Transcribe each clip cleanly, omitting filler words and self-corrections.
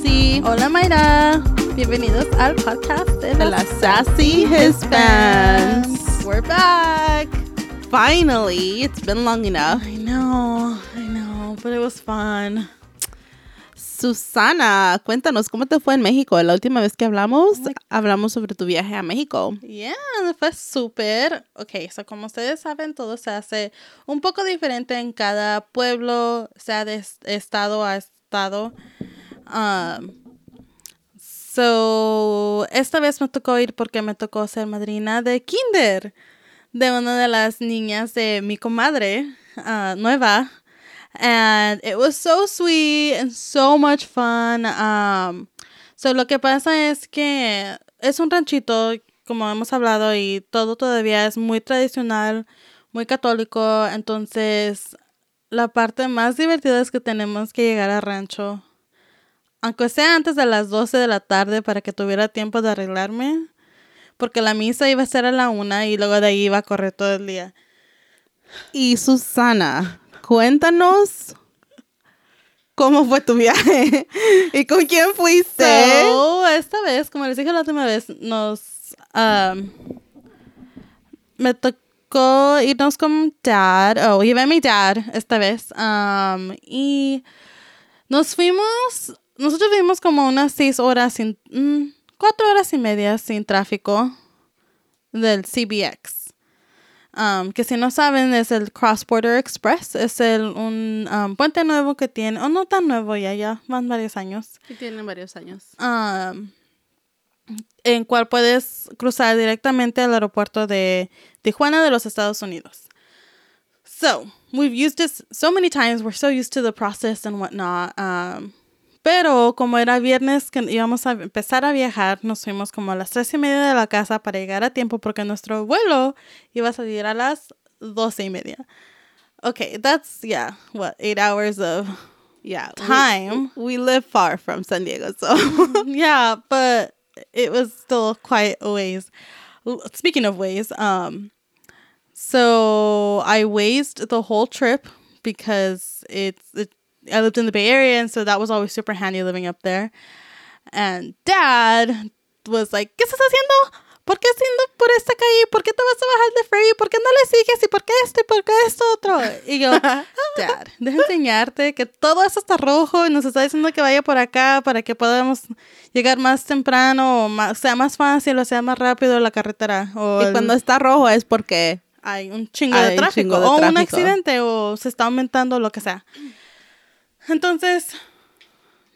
Sassy. Hola, Mayra. Bienvenidos al podcast de las Sassy Hispans. We're back. Finally. It's been long enough. I know. But it was fun. Susana, cuéntanos, ¿cómo te fue en México? La última vez que hablamos sobre tu viaje a México. Yeah, fue súper. Okay, so como ustedes saben, todo se hace un poco diferente en cada pueblo, sea de estado a estado. So, esta vez me tocó ir porque me tocó ser madrina de kinder de una de las niñas de mi comadre, nueva. And it was so sweet and so much fun. So lo que pasa es que es un ranchito, como hemos hablado, y todo todavía es muy tradicional, muy católico. Entonces, la parte más divertida es que tenemos que llegar al rancho, aunque sea antes de las 12 de la tarde para que tuviera tiempo de arreglarme, porque la misa iba a ser a la 1 y luego de ahí iba a correr todo el día. Y Susana, cuéntanos, ¿cómo fue tu viaje? ¿Y con quién fuiste? So, esta vez, como les dije la última vez, me tocó irnos con dad. Llevé a mi dad esta vez. Y nos fuimos. Nosotros vivimos como unas 6 horas, 4 horas y media sin tráfico del CBX. Que si no saben, es el Cross Border Express. Es un puente nuevo que tiene, no tan nuevo ya, van varios años. Sí, tienen varios años. En cual puedes cruzar directamente al aeropuerto de Tijuana de los Estados Unidos. So, we've used this so many times. We're so used to the process and whatnot. Pero como era viernes que íbamos a empezar a viajar, nos fuimos como a las 3:30 de la casa para llegar a tiempo porque nuestro vuelo iba a salir a las 12:30. Okay, that's, 8 hours of time. We live far from San Diego, so. Yeah, but it was still quite a ways. Speaking of ways, so I waived the whole trip because I lived in the Bay Area, and so that was always super handy living up there. And Dad was like, ¿Qué estás haciendo? ¿Por qué estás yendo por esta calle? ¿Por qué te vas a bajar de ferry? ¿Por qué no le sigues? ¿Y por qué ¿Por qué esto otro? Y yo, Dad, deja enseñarte que todo eso está rojo y nos está diciendo que vaya por acá para que podamos llegar más temprano, sea más fácil o sea más rápido la carretera. Y cuando está rojo es porque hay un chingo de tráfico o un accidente o se está aumentando lo que sea. Entonces,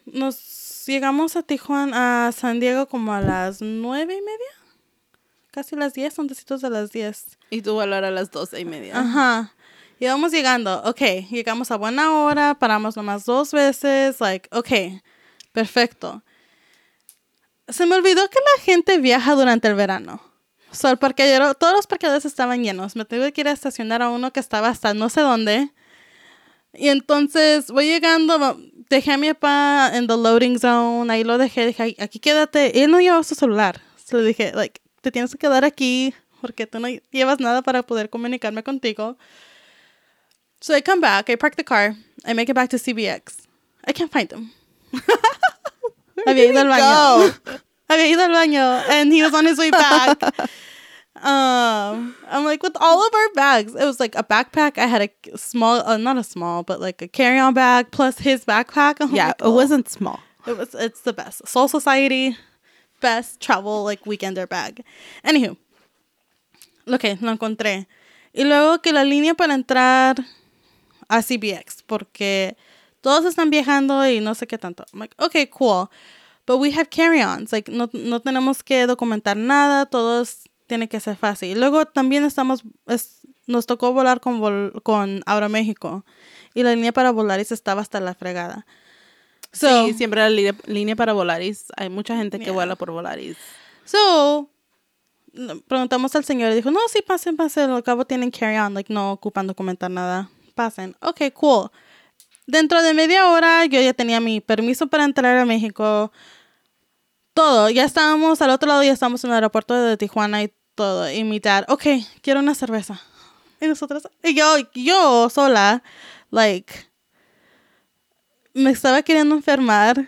nos llegamos a Tijuana, a San Diego como a las 9:30, casi las 10, son tecitos de las 10. Y tu valor a las 12:30. Ajá, y vamos llegando, okay, llegamos a buena hora, paramos nomás 2 veces, okay, perfecto. Se me olvidó que la gente viaja durante el verano. So, el parqueadero, todos los parqueadores estaban llenos, me tuve que ir a estacionar a uno que estaba hasta no sé dónde. Y entonces voy llegando, dejé a mi papá en the loading zone, ahí lo dejé, dije, aquí quédate. Él no llevaba su celular, so le dije, te tienes que quedar aquí porque tú no llevas nada para poder comunicarme contigo. So I come back, I park the car, I make it back to CBX. I can't find him. Había ido al baño, and he was on his way back. I'm with all of our bags, it was a backpack. I had a small, not a small, but a carry-on bag plus his backpack. It wasn't small. It's the best Soul Society, best travel weekender bag. Anywho, okay, lo encontré. Y luego que la línea para entrar a CBX porque todos están viajando y no sé qué tanto. I'm okay, cool, but we have carry-ons. No tenemos que documentar nada. Todos tiene que ser fácil. Luego también nos tocó volar con Aeroméxico. Y la línea para Volaris estaba hasta la fregada. Sí, siempre la línea para Volaris. Hay mucha gente que vuela por Volaris. So, preguntamos al señor y dijo, no, sí, pasen. Al cabo tienen carry-on. No ocupan documentar nada. Pasen. Okay, cool. Dentro de media hora yo ya tenía mi permiso para entrar a México. Todo, ya estábamos al otro lado, ya estábamos en el aeropuerto de Tijuana y todo. Y mi dad, okay, quiero una cerveza. Y nosotros, y yo sola, me estaba queriendo enfermar.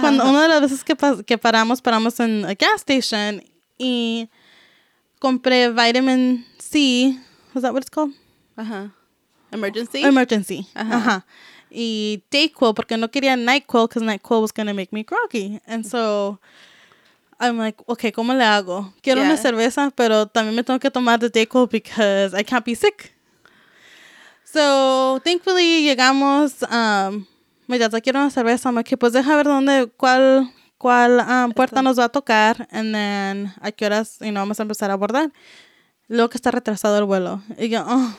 Cuando una de las veces que paramos en a gas station y compré vitamin C. Was that what it's called? Ajá. Emergency. Ajá. Y Dayquil, porque no quería NyQuil, because NyQuil was going to make me groggy. And so I'm like, okay, ¿cómo le hago? Quiero una cerveza, pero también me tengo que tomar the Dayquil because I can't be sick. So, thankfully, llegamos. My dad's like, quiero una cerveza. I'm like, pues deja ver cuál puerta nos va a tocar. And then, a qué horas, you know, vamos a empezar a abordar. Luego que está retrasado el vuelo. Y yo, oh.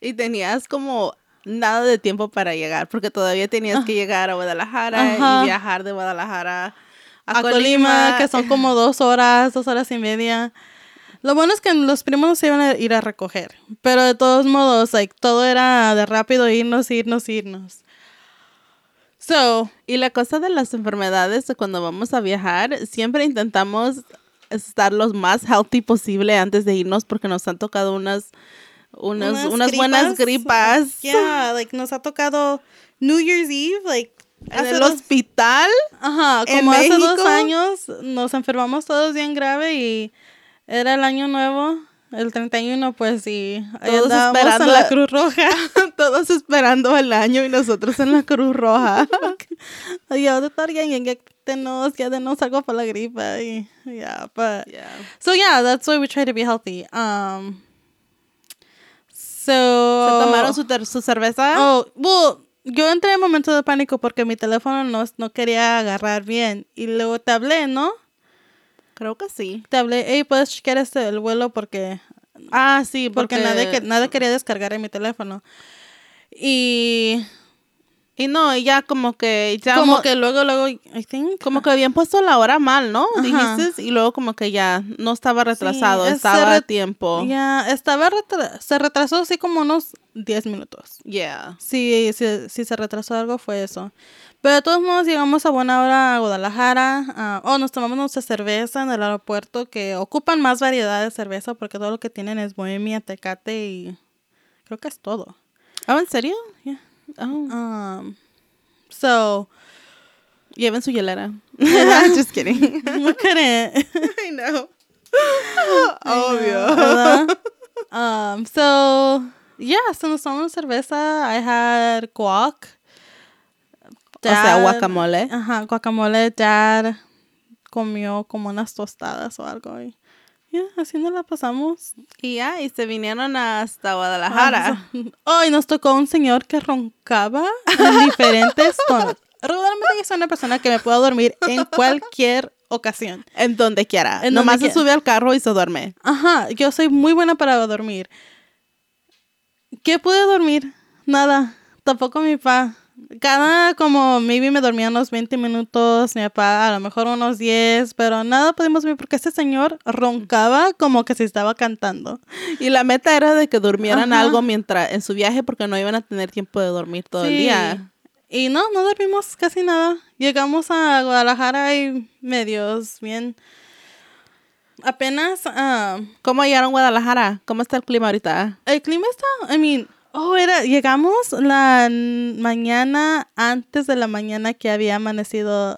Y tenías como nada de tiempo para llegar, porque todavía tenías que llegar a Guadalajara y viajar de Guadalajara a Colima, que son como 2 horas, 2 horas y media. Lo bueno es que los primos se iban a ir a recoger, pero de todos modos, like, todo era de rápido irnos. So, y la cosa de las enfermedades, cuando vamos a viajar, siempre intentamos estar los más healthy posible antes de irnos, porque nos han tocado unas buenas gripas. Yeah, like, nos ha tocado New Year's Eve, like, en el hospital. Ajá, como hace México. 2 años nos enfermamos todos bien grave y era el año nuevo, el 31, pues, y todos esperando en la Cruz Roja. Todos esperando el año y nosotros en la Cruz Roja. Yo, doctor, ya denos algo para la gripa. So, yeah, that's why we try to be healthy. So, ¿se tomaron su cerveza? Oh, well, yo entré en momento de pánico porque mi teléfono no quería agarrar bien. Y luego te hablé, ¿no? Creo que sí. Te hablé, hey, ¿puedes chequear el vuelo? Porque... Ah, sí, porque nada quería descargar en mi teléfono. Y no, ya como que... Ya como que luego, I think... Como que habían puesto la hora mal, ¿no? Uh-huh. Dijiste, y luego como que ya no estaba retrasado, sí, estaba a tiempo. Ya, se retrasó así como unos 10 minutos. Yeah. Sí, se retrasó algo, fue eso. Pero de todos modos llegamos a buena hora a Guadalajara. Nos tomamos nuestra cerveza en el aeropuerto, que ocupan más variedad de cerveza, porque todo lo que tienen es Bohemia, Tecate y... Creo que es todo. ¿Ah, en serio? Yeah. Oh. So, lleven su hielera. I'm just kidding. We couldn't. I know. Obvio. So, yeah, so nos tomamos cerveza. I had guac. Dad, o sea, guacamole. Ajá, guacamole. Dad comió como unas tostadas o algo. Y así nos la pasamos. Y se vinieron hasta Guadalajara. Y nos tocó un señor que roncaba en diferentes tonos. Regularmente yo soy una persona que me puedo dormir en cualquier ocasión. En donde quiera. Nomás se sube al carro y se duerme. Ajá, yo soy muy buena para dormir. ¿Qué pude dormir? Nada. Tampoco mi papá. Cada como, maybe me dormía unos 20 minutos, mi papá a lo mejor unos 10, pero nada pudimos ver porque este señor roncaba como que se estaba cantando. Y la meta era de que durmieran algo mientras en su viaje porque no iban a tener tiempo de dormir todo el día. Y no dormimos casi nada. Llegamos a Guadalajara y medios bien... Apenas... ¿Cómo llegaron a Guadalajara? ¿Cómo está el clima ahorita? El clima está... llegamos la mañana antes de la mañana que había amanecido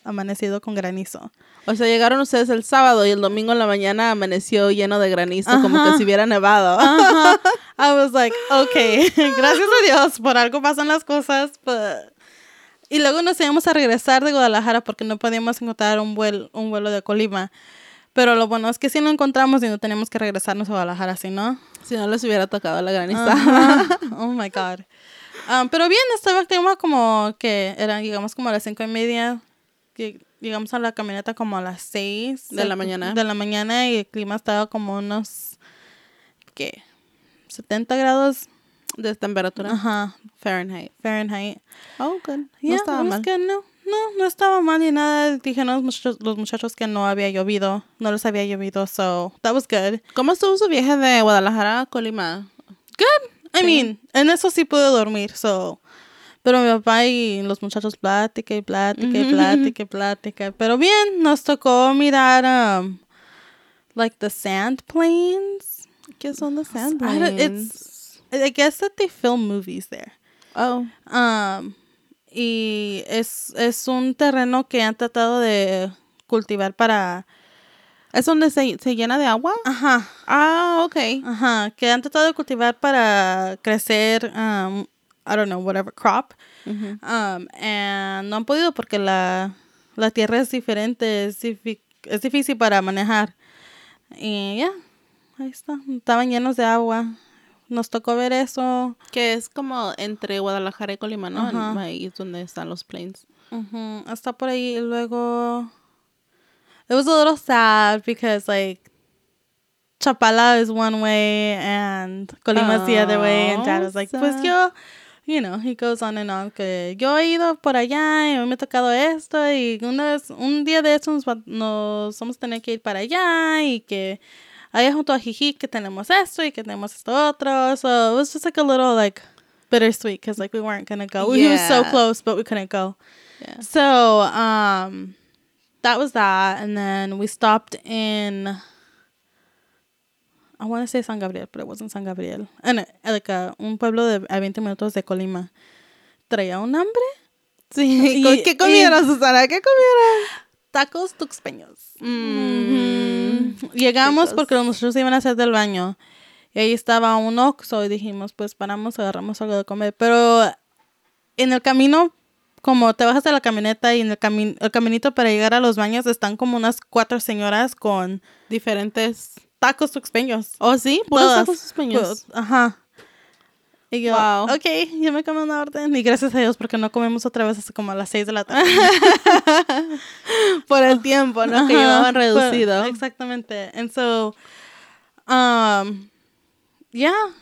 con granizo. O sea, llegaron ustedes el sábado y el domingo en la mañana amaneció lleno de granizo, como que si hubiera nevado. I was like, okay, gracias a Dios, por algo pasan las cosas. But... Y luego nos íbamos a regresar de Guadalajara porque no podíamos encontrar un vuelo de Colima. Pero lo bueno es que si no encontramos y no tenemos que regresarnos a Guadalajara, si no les hubiera tocado la granizada. Oh my God. Pero bien, estaba como que llegamos como a las 5:30. Llegamos a la camioneta como a las 6 de la mañana. De la mañana y el clima estaba como unos, ¿qué? 70 grados de temperatura. Ajá. Fahrenheit. Oh, good. Yeah, no estaba mal. Good, no estaba mal ni nada. Dijeron los muchachos que no les había llovido, so that was good. ¿Cómo estuvo su viaje de Guadalajara a Colima? Good. I mean, en eso sí pude dormir, so. Pero mi papá y los muchachos plática. Pero bien, nos tocó mirar, like the sand plains. ¿Qué son the sand plains? I guess that they film movies there. Oh. y es un terreno que han tratado de cultivar para... ¿Es donde se llena de agua? Ajá. Ah, okay. Ajá, que han tratado de cultivar para crecer, I don't know, whatever crop. Uh-huh. And no han podido porque la tierra es diferente, es difícil para manejar. Y ya, ahí está. Estaban llenos de agua. Nos tocó ver eso. Que es como entre Guadalajara y Colima, ¿no? Uh-huh. Ahí es donde están los plains. Uh-huh. Hasta por ahí. Y luego... It was a little sad because, like, Chapala is one way and Colima is the other way. And Dad was like, sad. Pues yo... You know, he goes on and on. Que yo he ido por allá y me he tocado esto. Y un día de estos nos vamos a tener que ir para allá. Y que... Allá junto a Jiji que tenemos esto y que tenemos esto otro. So it was just like a little like bittersweet because like we weren't going to go. Yeah. We were so close but we couldn't go. Yeah. So that was that. And then we stopped in, I want to say San Gabriel, but it wasn't San Gabriel. And like un pueblo a 20 minutos de Colima. Traía un hambre. Sí. ¿Qué comieron, Susana? ¿Qué comieron? Tacos tuxpeños. Mm-hmm. Llegamos porque los muchachos iban a hacer del baño. Y ahí estaba un Oxxo y dijimos, pues paramos, agarramos algo de comer. Pero en el camino, como te bajas de la camioneta y en el caminito para llegar a los baños, están como unas 4 señoras con diferentes tacos tuxpeños. ¿Oh, sí? Puros tacos tuxpeños. Ajá. Y yo, wow. Okay, yo me comí una orden. Y gracias a Dios, porque no comemos otra vez hasta como a las 6 de la tarde. Por el tiempo, ¿no? Ajá, que llevaban reducido. Exactamente. And so,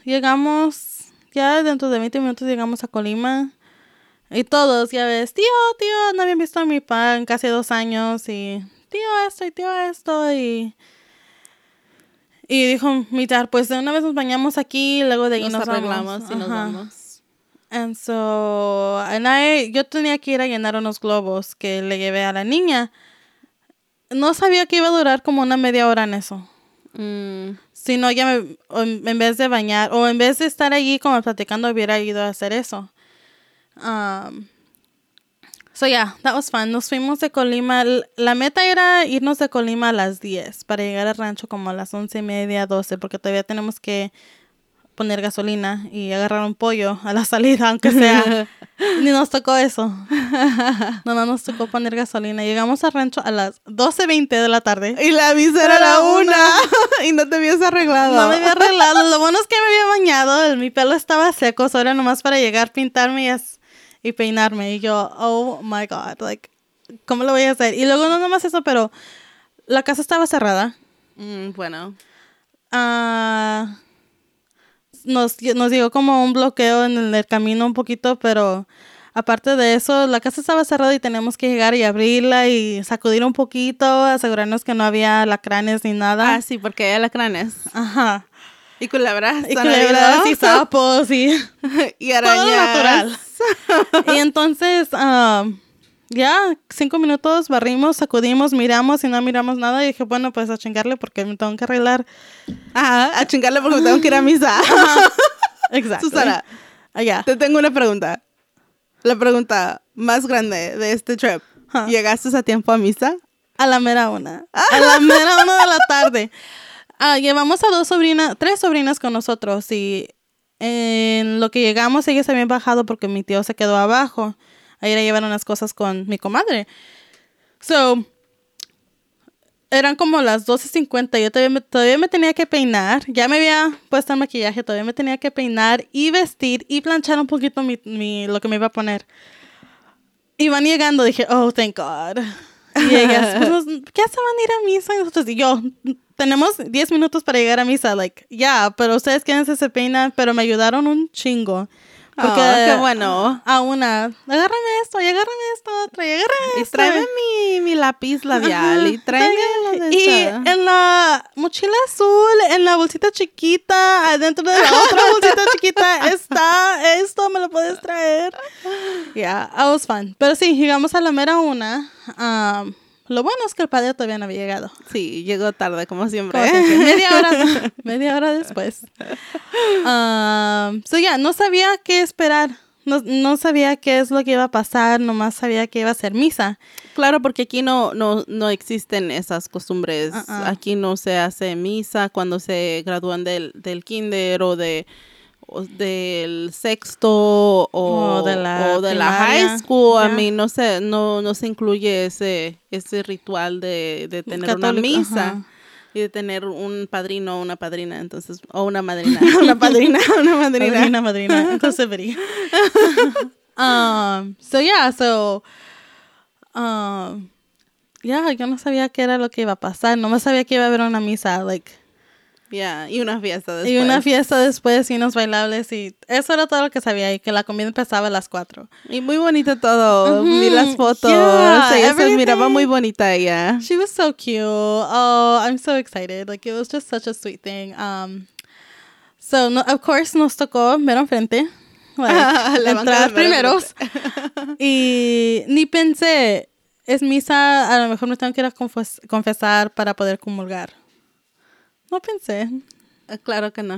llegamos, ya dentro de 20 minutos llegamos a Colima. Y todos, ya ves, tío, no habían visto a mi papá en casi 2 años. Y tío esto. Y dijo, mirar, pues de una vez nos bañamos aquí, luego de ahí nos arreglamos y nos vamos. And so, yo tenía que ir a llenar unos globos que le llevé a la niña. No sabía que iba a durar como una media hora en eso. Si no, ya en vez de bañar, o en vez de estar allí como platicando, hubiera ido a hacer eso. So yeah, that was fun. Nos fuimos de Colima. La meta era irnos de Colima a las 10 para llegar al rancho como a las 11:30, 12, porque todavía tenemos que poner gasolina y agarrar un pollo a la salida, aunque sea. Ni nos tocó eso. No nos tocó poner gasolina. Llegamos al rancho a las 12:20 de la tarde. Y la visa era la 1. Y no te habías arreglado. No me había arreglado. Lo bueno es que me había bañado. Mi pelo estaba seco. Solo era nomás para llegar, pintarme y peinarme. Y yo, oh my God, like, ¿cómo lo voy a hacer? Y luego no nomás eso, pero la casa estaba cerrada. Bueno. Nos llegó como un bloqueo en el camino un poquito, pero aparte de eso, la casa estaba cerrada y teníamos que llegar y abrirla y sacudir un poquito, asegurarnos que no había alacranes ni nada. Ah, sí, porque hay alacranes. Ajá. Y culebras. Y culebras y sapos y arañas. Todo natural. Y entonces, ya, 5 minutos, barrimos, sacudimos, miramos y no miramos nada. Y dije, bueno, pues a chingarle porque me tengo que arreglar. Ajá, a chingarle porque tengo que ir a misa. Exacto. Susana, te tengo una pregunta. La pregunta más grande de este trip. Huh. ¿Llegaste a tiempo a misa? A la mera 1. A la mera 1 de la tarde. Llevamos a 3 sobrinas con nosotros y en lo que llegamos ellas habían bajado porque mi tío se quedó abajo a ir a llevar unas cosas con mi comadre. So, eran como las 12:50, yo todavía me tenía que peinar, ya me había puesto el maquillaje, todavía me tenía que peinar y vestir y planchar un poquito lo que me iba a poner. Y van llegando, dije, oh, thank God. Y ellas, pues, ¿qué se van a ir a misa? Y nosotros, y yo... Tenemos 10 minutos para llegar a misa, like, ya, yeah, pero ustedes quédense, se peinan, pero me ayudaron un chingo. Porque, qué bueno. A una, agárrame esto, otra, agárrame esto. Y tráeme mi lápiz labial, ajá, y tráeme. Y en la mochila azul, en la bolsita chiquita, adentro de la otra bolsita chiquita, está esto, ¿me lo puedes traer? Yeah, I was fun. Pero sí, llegamos a la mera 1, lo bueno es que el padre todavía no había llegado. Sí, llegó tarde, como siempre. Media hora después. So, no sabía qué esperar. No sabía qué es lo que iba a pasar, nomás sabía que iba a ser misa. Claro, porque aquí no existen esas costumbres. Uh-uh. Aquí no se hace misa cuando se gradúan del kinder o del sexto o de la high school. Yeah. A mí no se incluye ese ritual de tener católico, una misa. Uh-huh. Y de tener un padrino o una padrina, entonces, o una madrina. Una madrina. Entonces vería. Yo no sabía qué era lo que iba a pasar. Nomás sabía que iba a haber una misa, y una fiesta después. Y unos bailables, y eso era todo lo que sabía, y que la comida empezaba a las 4. Y muy bonito todo, vi las fotos, ella se miraba muy bonita ella. She was so cute. Oh, I'm so excited. It was just such a sweet thing. Of course, nos tocó mero enfrente. Entrar primeros. Y ni pensé, es misa, a lo mejor me tengo que ir a confesar para poder comulgar. No pensé. Claro que no.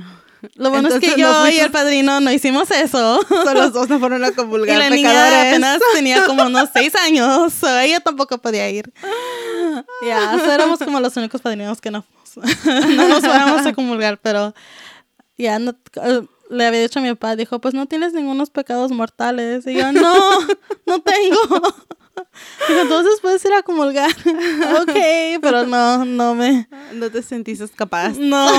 Lo bueno entonces, es que yo y el padrino no hicimos eso. So, los dos no fueron a comulgar. Y la niña apenas tenía como unos 6 años. So, ella tampoco podía ir. So éramos como los únicos padrinos que no nos fuéramos a comulgar. Pero le había dicho a mi papá, dijo, pues no tienes ningunos pecados mortales. Y yo, no tengo. Dijo, entonces puedes ir a comulgar. Okay, pero no. ¿No te sentiste capaz? No.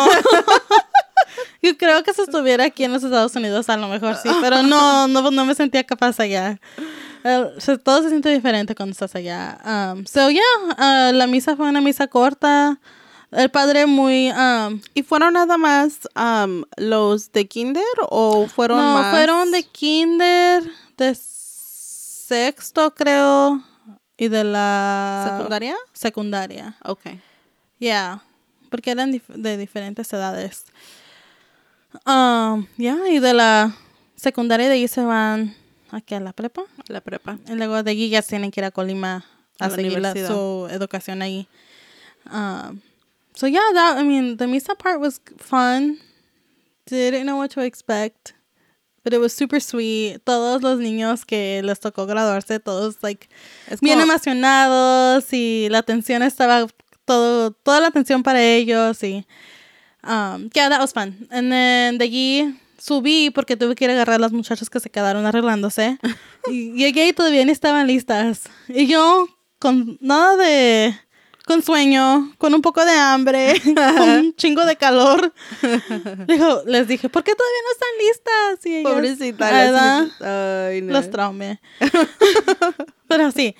Yo creo que si estuviera aquí en los Estados Unidos, a lo mejor sí, pero no me sentía capaz allá. Todo se siente diferente cuando estás allá. La misa fue una misa corta. El padre muy... ¿Y fueron nada más los de kinder o fueron más? No, fueron de kinder, de sexto, creo, y de la... ¿Secundaria? Secundaria. Okay. Yeah, porque eran de diferentes edades. Y de la secundaria de ahí se van aquí a la prepa. La prepa. Y luego de allí ya tienen que ir a Colima a seguir su educación ahí. The misa part was fun. Didn't know what to expect. But it was super sweet. Todos los niños que les tocó graduarse, todos bien emocionados, y la atención estaba toda la atención para ellos, y that was fun. And then de allí subí porque tuve que ir a agarrar a las muchachas que se quedaron arreglándose. Y llegué y todavía ni estaban listas. Y yo con nada de con sueño, con un poco de hambre, con un chingo de calor. Les dije, ¿por qué todavía no están listas? Y ellas, pobrecita. Ay, no. Los traumé. Pero sí. Y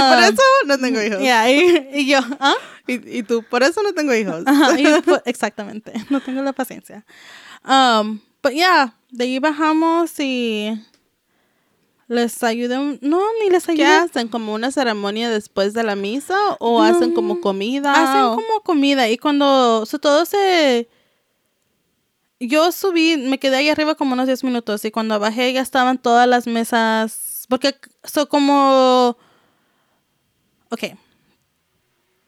por eso no tengo hijos. Yeah, y yo, ¿ah? Y tú, por eso no tengo hijos. Ajá, exactamente. No tengo la paciencia. De ahí bajamos y... ¿Les ayudan? No, ni les ayudan. ¿Qué hacen? ¿Como una ceremonia después de la misa? ¿O hacen como comida? Como comida. Y cuando yo subí, me quedé ahí arriba como unos 10 minutos. Y cuando bajé ya estaban todas las mesas. Porque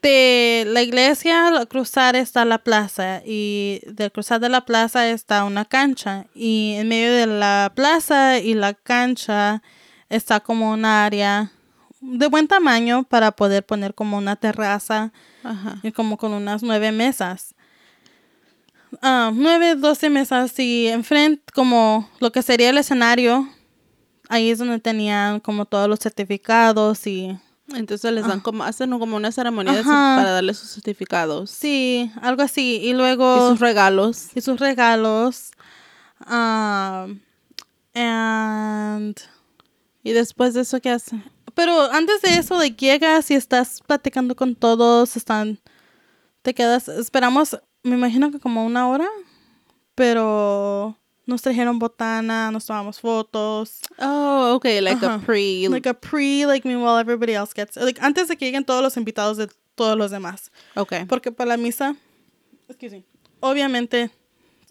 de la iglesia al cruzar está la plaza, y del cruzar de la plaza está una cancha, y en medio de la plaza y la cancha está como un área de buen tamaño para poder poner como una terraza. Ajá. Y como con unas 9 mesas, 9, 12 mesas, y enfrente como lo que sería el escenario, ahí es donde tenían como todos los certificados. Y entonces les dan hacen como una ceremonia para darles sus certificados. Sí, algo así. Y luego... Y sus regalos. ¿Y después de eso qué hacen? Pero antes de eso, llegas y estás platicando con todos. Te quedas... Esperamos, me imagino que como 1 hora. Pero... Nos trajeron botana, nos tomamos fotos. Oh, okay, like a pre, meanwhile everybody else gets. Antes de que lleguen todos los invitados de todos los demás. Okay. Porque para la misa, obviamente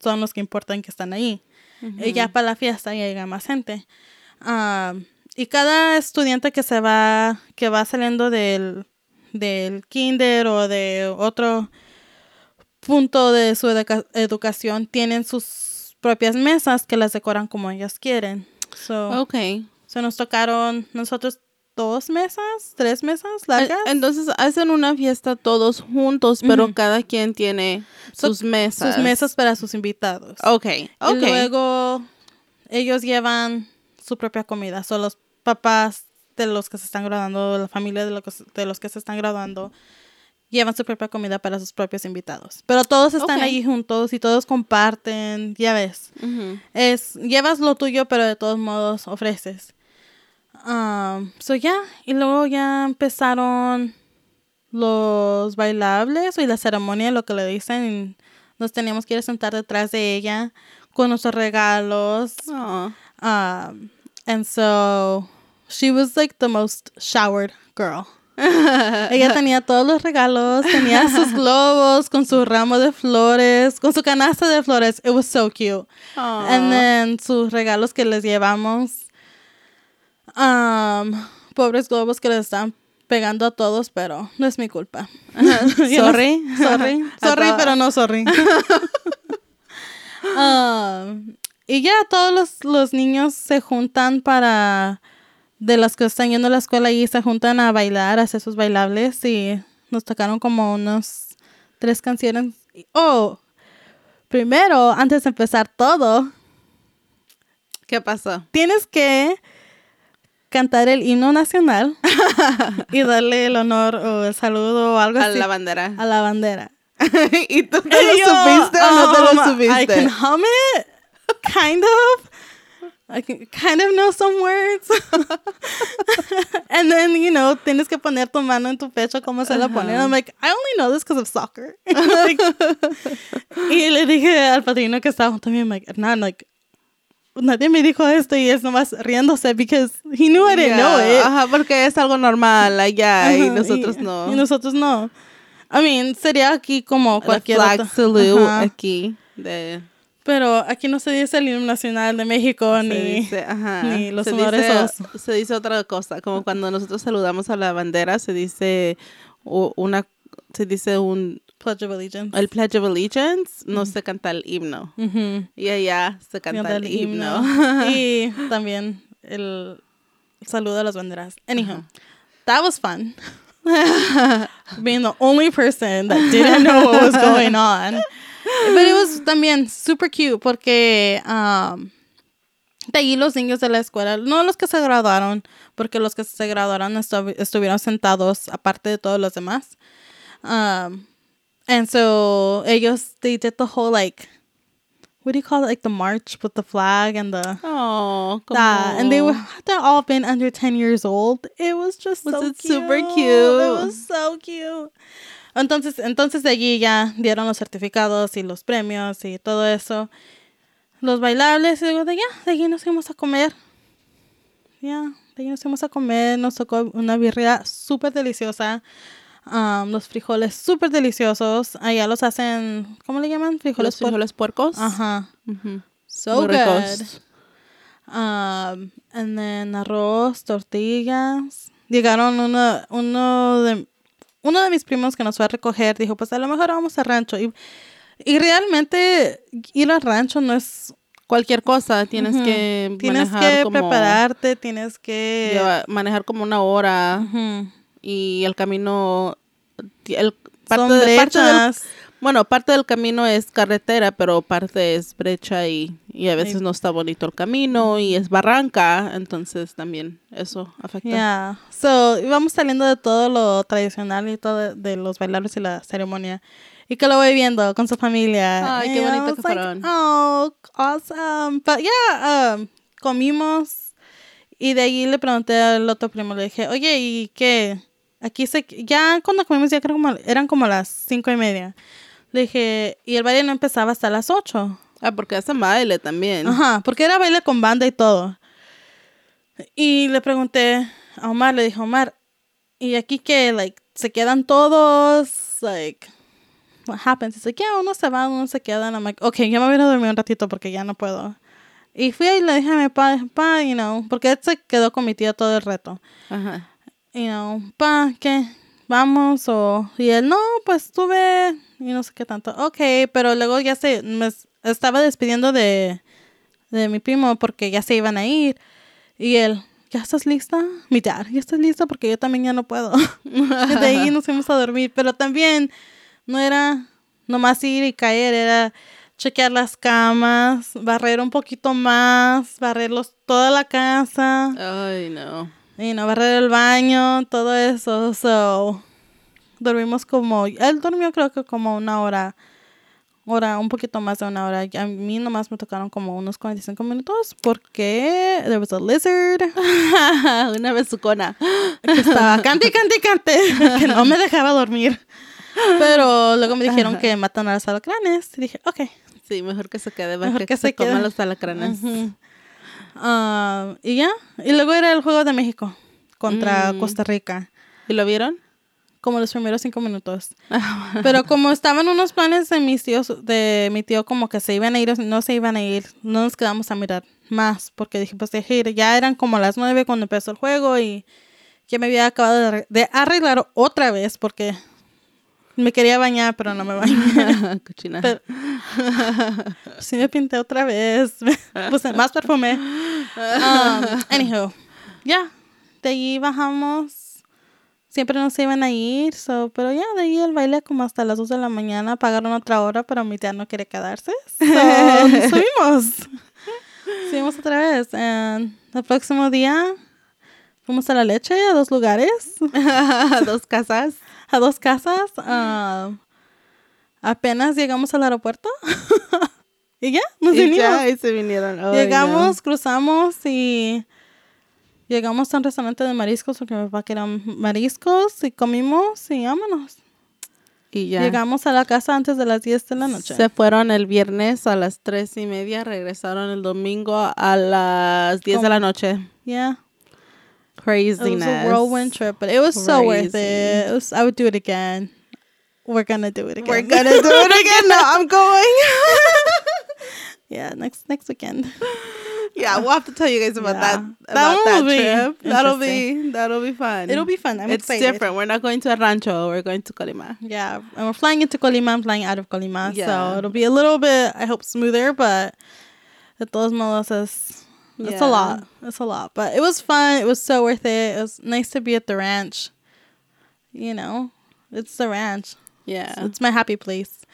son los que importan que están ahí. Uh-huh. Y ya para la fiesta ya llega más gente. Y cada estudiante que va saliendo del kinder o de otro punto de su educación, tienen sus propias mesas que las decoran como ellos quieren. So, okay. So nos tocaron nosotros 3 mesas largas. Entonces hacen una fiesta todos juntos, pero cada quien tiene sus mesas. Sus mesas para sus invitados. Okay. Y luego ellos llevan su propia comida. Son los papás de los que se están graduando, la familia de los que se están graduando, llevan su propia comida para sus propios invitados. Pero todos están ahí juntos y todos comparten, ya ves. Llevas lo tuyo, pero de todos modos ofreces. Y luego ya empezaron los bailables y la ceremonia, lo que le dicen. Nos teníamos que ir a sentar detrás de ella con nuestros regalos. And so she was like the most showered girl. Ella tenía todos los regalos, tenía sus globos con su ramo de flores, con su canasta de flores. It was so cute. Aww. And then sus regalos que les llevamos. Pobres globos que le están pegando a todos, pero no es mi culpa. Sorry, pero no sorry. Y ya todos los niños se juntan para, de los que están yendo a la escuela, y se juntan a bailar, a hacer sus bailables, y nos tocaron como unos 3 canciones. Primero, antes de empezar todo, ¿qué pasó? Tienes que cantar el himno nacional y darle el honor o el saludo o algo así. A la bandera. ¿Y tú te lo supiste o no te lo supiste? I can hum it, kind of. I can kind of know some words. And then, you know, tienes que poner tu mano en tu pecho como se la ponen. I'm like, I only know this because of soccer. Like, y le dije al padrino que estaba junto a mí, I'm like, Hernán, like, nadie me dijo esto, y es nomás riéndose because he knew I didn't know it. Porque es algo normal allá y nosotros no. Y nosotros no. I mean, sería aquí como cualquier flag salute aquí. Pero aquí no se dice el himno nacional de México ni los honores. Se dice otra cosa, como cuando nosotros saludamos a la bandera se dice un Pledge of Allegiance. El Pledge of Allegiance no se canta el himno. Y allá se canta el himno. Y también el saludo a las banderas. Anyhow, that was fun. Being the only person that didn't know what was going on. But it was también super cute porque de allí los niños de la escuela, no los que se graduaron, porque los que se graduaron estuvieron sentados aparte de todos los demás. And so they did the whole, like, what do you call it? Like the march with the flag and the... Oh, come on. And they all been under 10 years old. It was just so cute. Super cute. It was so cute. Entonces de allí ya dieron los certificados y los premios y todo eso. Los bailables. Y digo, de allí nos fuimos a comer. De allí nos fuimos a comer. Nos tocó una birria súper deliciosa. Los frijoles súper deliciosos. Allá los hacen, ¿cómo le llaman? Frijoles puercos. Ajá. So muy good. And then arroz, tortillas. Llegaron uno de mis primos que nos fue a recoger. Dijo, pues a lo mejor vamos al rancho. Y realmente ir al rancho no es cualquier cosa. Tienes que manejar, tienes que prepararte, tienes que manejar como una hora. Y el camino, parte del camino es carretera, pero parte es brecha y a veces no está bonito el camino y es barranca, entonces también eso afecta. Yeah, so íbamos saliendo de todo lo tradicional y todo de los bailables y la ceremonia, y que lo voy viendo con su familia. Ay, qué bonito que fueron. Oh, awesome. But yeah, comimos y de ahí le pregunté al otro primo, le dije, oye, ¿y qué? Aquí ya cuando comimos ya creo eran como las 5:30. Le dije, y el baile no empezaba hasta las 8. Porque hacen baile también. Ajá, porque era baile con banda y todo. Y le pregunté a Omar, le dije, Omar, ¿y aquí qué? Like, ¿se quedan todos? Like, what happens? It's like, uno se va, uno se queda. I'm like, okay, ya me voy a dormir un ratito porque ya no puedo. Y fui y le dije a mi papá, you know, porque él se quedó con mi tía todo el reto. Ajá. You know, pa, ¿qué? ¿Vamos? Y él, no, pues tuve, y no sé qué tanto. Okay, pero luego ya estaba despidiendo de de mi primo porque ya se iban a ir. Y él, ¿ya estás lista? Mi dad, ¿ya estás lista? Porque yo también ya no puedo. Desde ahí nos fuimos a dormir. Pero también no era nomás ir y caer, era chequear las camas, barrer un poquito más, toda la casa. Ay, no. Y no, barrer el baño, todo eso. So, dormimos él durmió creo que como una hora, un poquito más de una hora. A mí nomás me tocaron como unos 45 minutos porque there was a lizard, una besucona, que estaba cante, que no me dejaba dormir. Pero luego me dijeron que matan a los alacranes. Y dije, okay. Sí, mejor que se quede, mejor que se coman los alacranes. Uh-huh. Y ya. Y luego era el juego de México contra Costa Rica. ¿Y lo vieron? Como los primeros 5 minutos. Pero como estaban unos planes de mis tíos, de mi tío, como que se iban a ir o no se iban a ir, no nos quedamos a mirar más, porque dije, pues dejé ir. Ya eran como las 9 cuando empezó el juego y ya me había acabado de arreglar otra vez, porque me quería bañar, pero no me bañé. Cochina. Pero, sí me pinté otra vez, puse más perfume. Anywho, ya, de allí bajamos. Siempre nos iban a ir, pero ya, de ahí el baile como hasta las 2 de la mañana. Pagaron otra hora, pero mi tía no quería quedarse. So, subimos otra vez. And el próximo día fuimos a La Leche, a 2 lugares. A dos casas. Apenas llegamos al aeropuerto. Y ya, se vinieron. Oh, llegamos, no. Cruzamos y... Llegamos a un restaurante de mariscos porque mi papá quería mariscos y comimos y vámonos. Y ya. Llegamos a la casa antes de las 10 de la noche. Se fueron el viernes a las 3:30, regresaron el domingo a las 10 de la noche. Yeah. Craziness. It was a whirlwind trip, but it was so worth it. I would do it again. We're gonna do it again. No, I'm going. Yeah, next weekend. Yeah, we'll have to tell you guys about that trip. That'll be fun. It'll be fun. I'm excited. It's different. We're not going to a rancho. We're going to Colima. Yeah, and we're flying into Colima and flying out of Colima. Yeah. So it'll be a little bit, I hope, smoother. But de todos modos, it's a lot. It's a lot. But it was fun. It was so worth it. It was nice to be at the ranch. You know, it's the ranch. Yeah, so it's my happy place.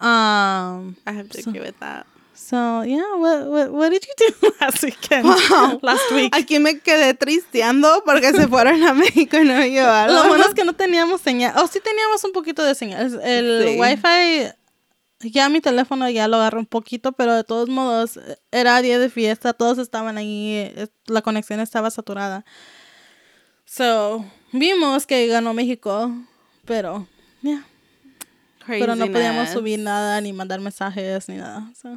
I have to agree with that. So, yeah, what did you do last weekend? Wow. Last week. Aquí me quedé tristeando porque se fueron a México y no me llevaron. Lo bueno es que no teníamos señal. Sí teníamos un poquito de señal. El Wi-Fi, ya mi teléfono ya lo agarró un poquito, pero de todos modos, era día de fiesta, todos estaban ahí, la conexión estaba saturada. So, vimos que ganó México, pero, yeah. Craziness. Pero no podíamos subir nada, ni mandar mensajes, ni nada, so...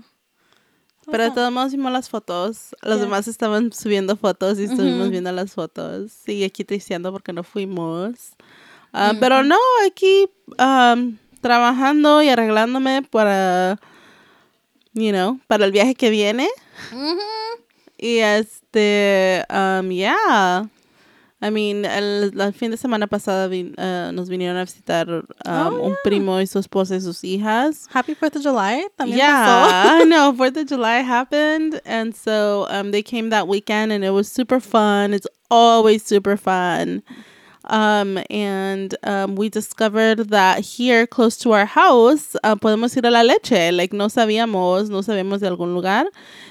Pero de todos modos vimos las fotos. Los demás estaban subiendo fotos y estuvimos viendo las fotos. Y aquí tristeando porque no fuimos. Pero no, aquí trabajando y arreglándome para, para el viaje que viene. Y yeah. I mean, el fin de semana pasada nos vinieron a visitar un primo y su esposa y sus hijas. Happy 4th of July. También pasó. I know. 4th of July happened. And so they came that weekend and it was super fun. It's always super fun. And we discovered that here close to our house, podemos ir a La Leche. Like, no sabíamos de algún lugar.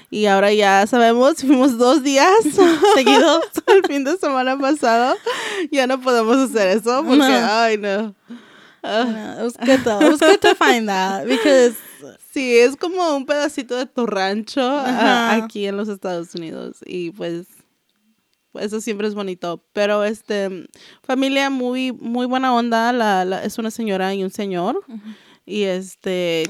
Y ahora ya sabemos, fuimos 2 días seguidos el fin de semana pasado. Ya no podemos hacer eso porque, no. No, it was good to find that because... Sí, es como un pedacito de tu rancho aquí en los Estados Unidos. Y pues... Eso siempre es bonito, pero familia muy muy buena onda, es una señora y un señor y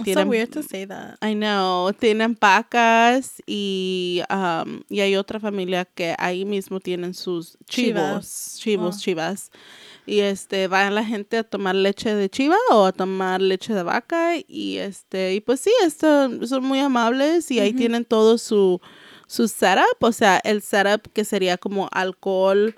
tienen, so weird to say that. I know, tienen pacas y hay otra familia que ahí mismo tienen sus chivas. Y va la gente a tomar leche de chiva o a tomar leche de vaca y y pues sí, son muy amables y ahí tienen todo su setup, o sea, el setup que sería como alcohol,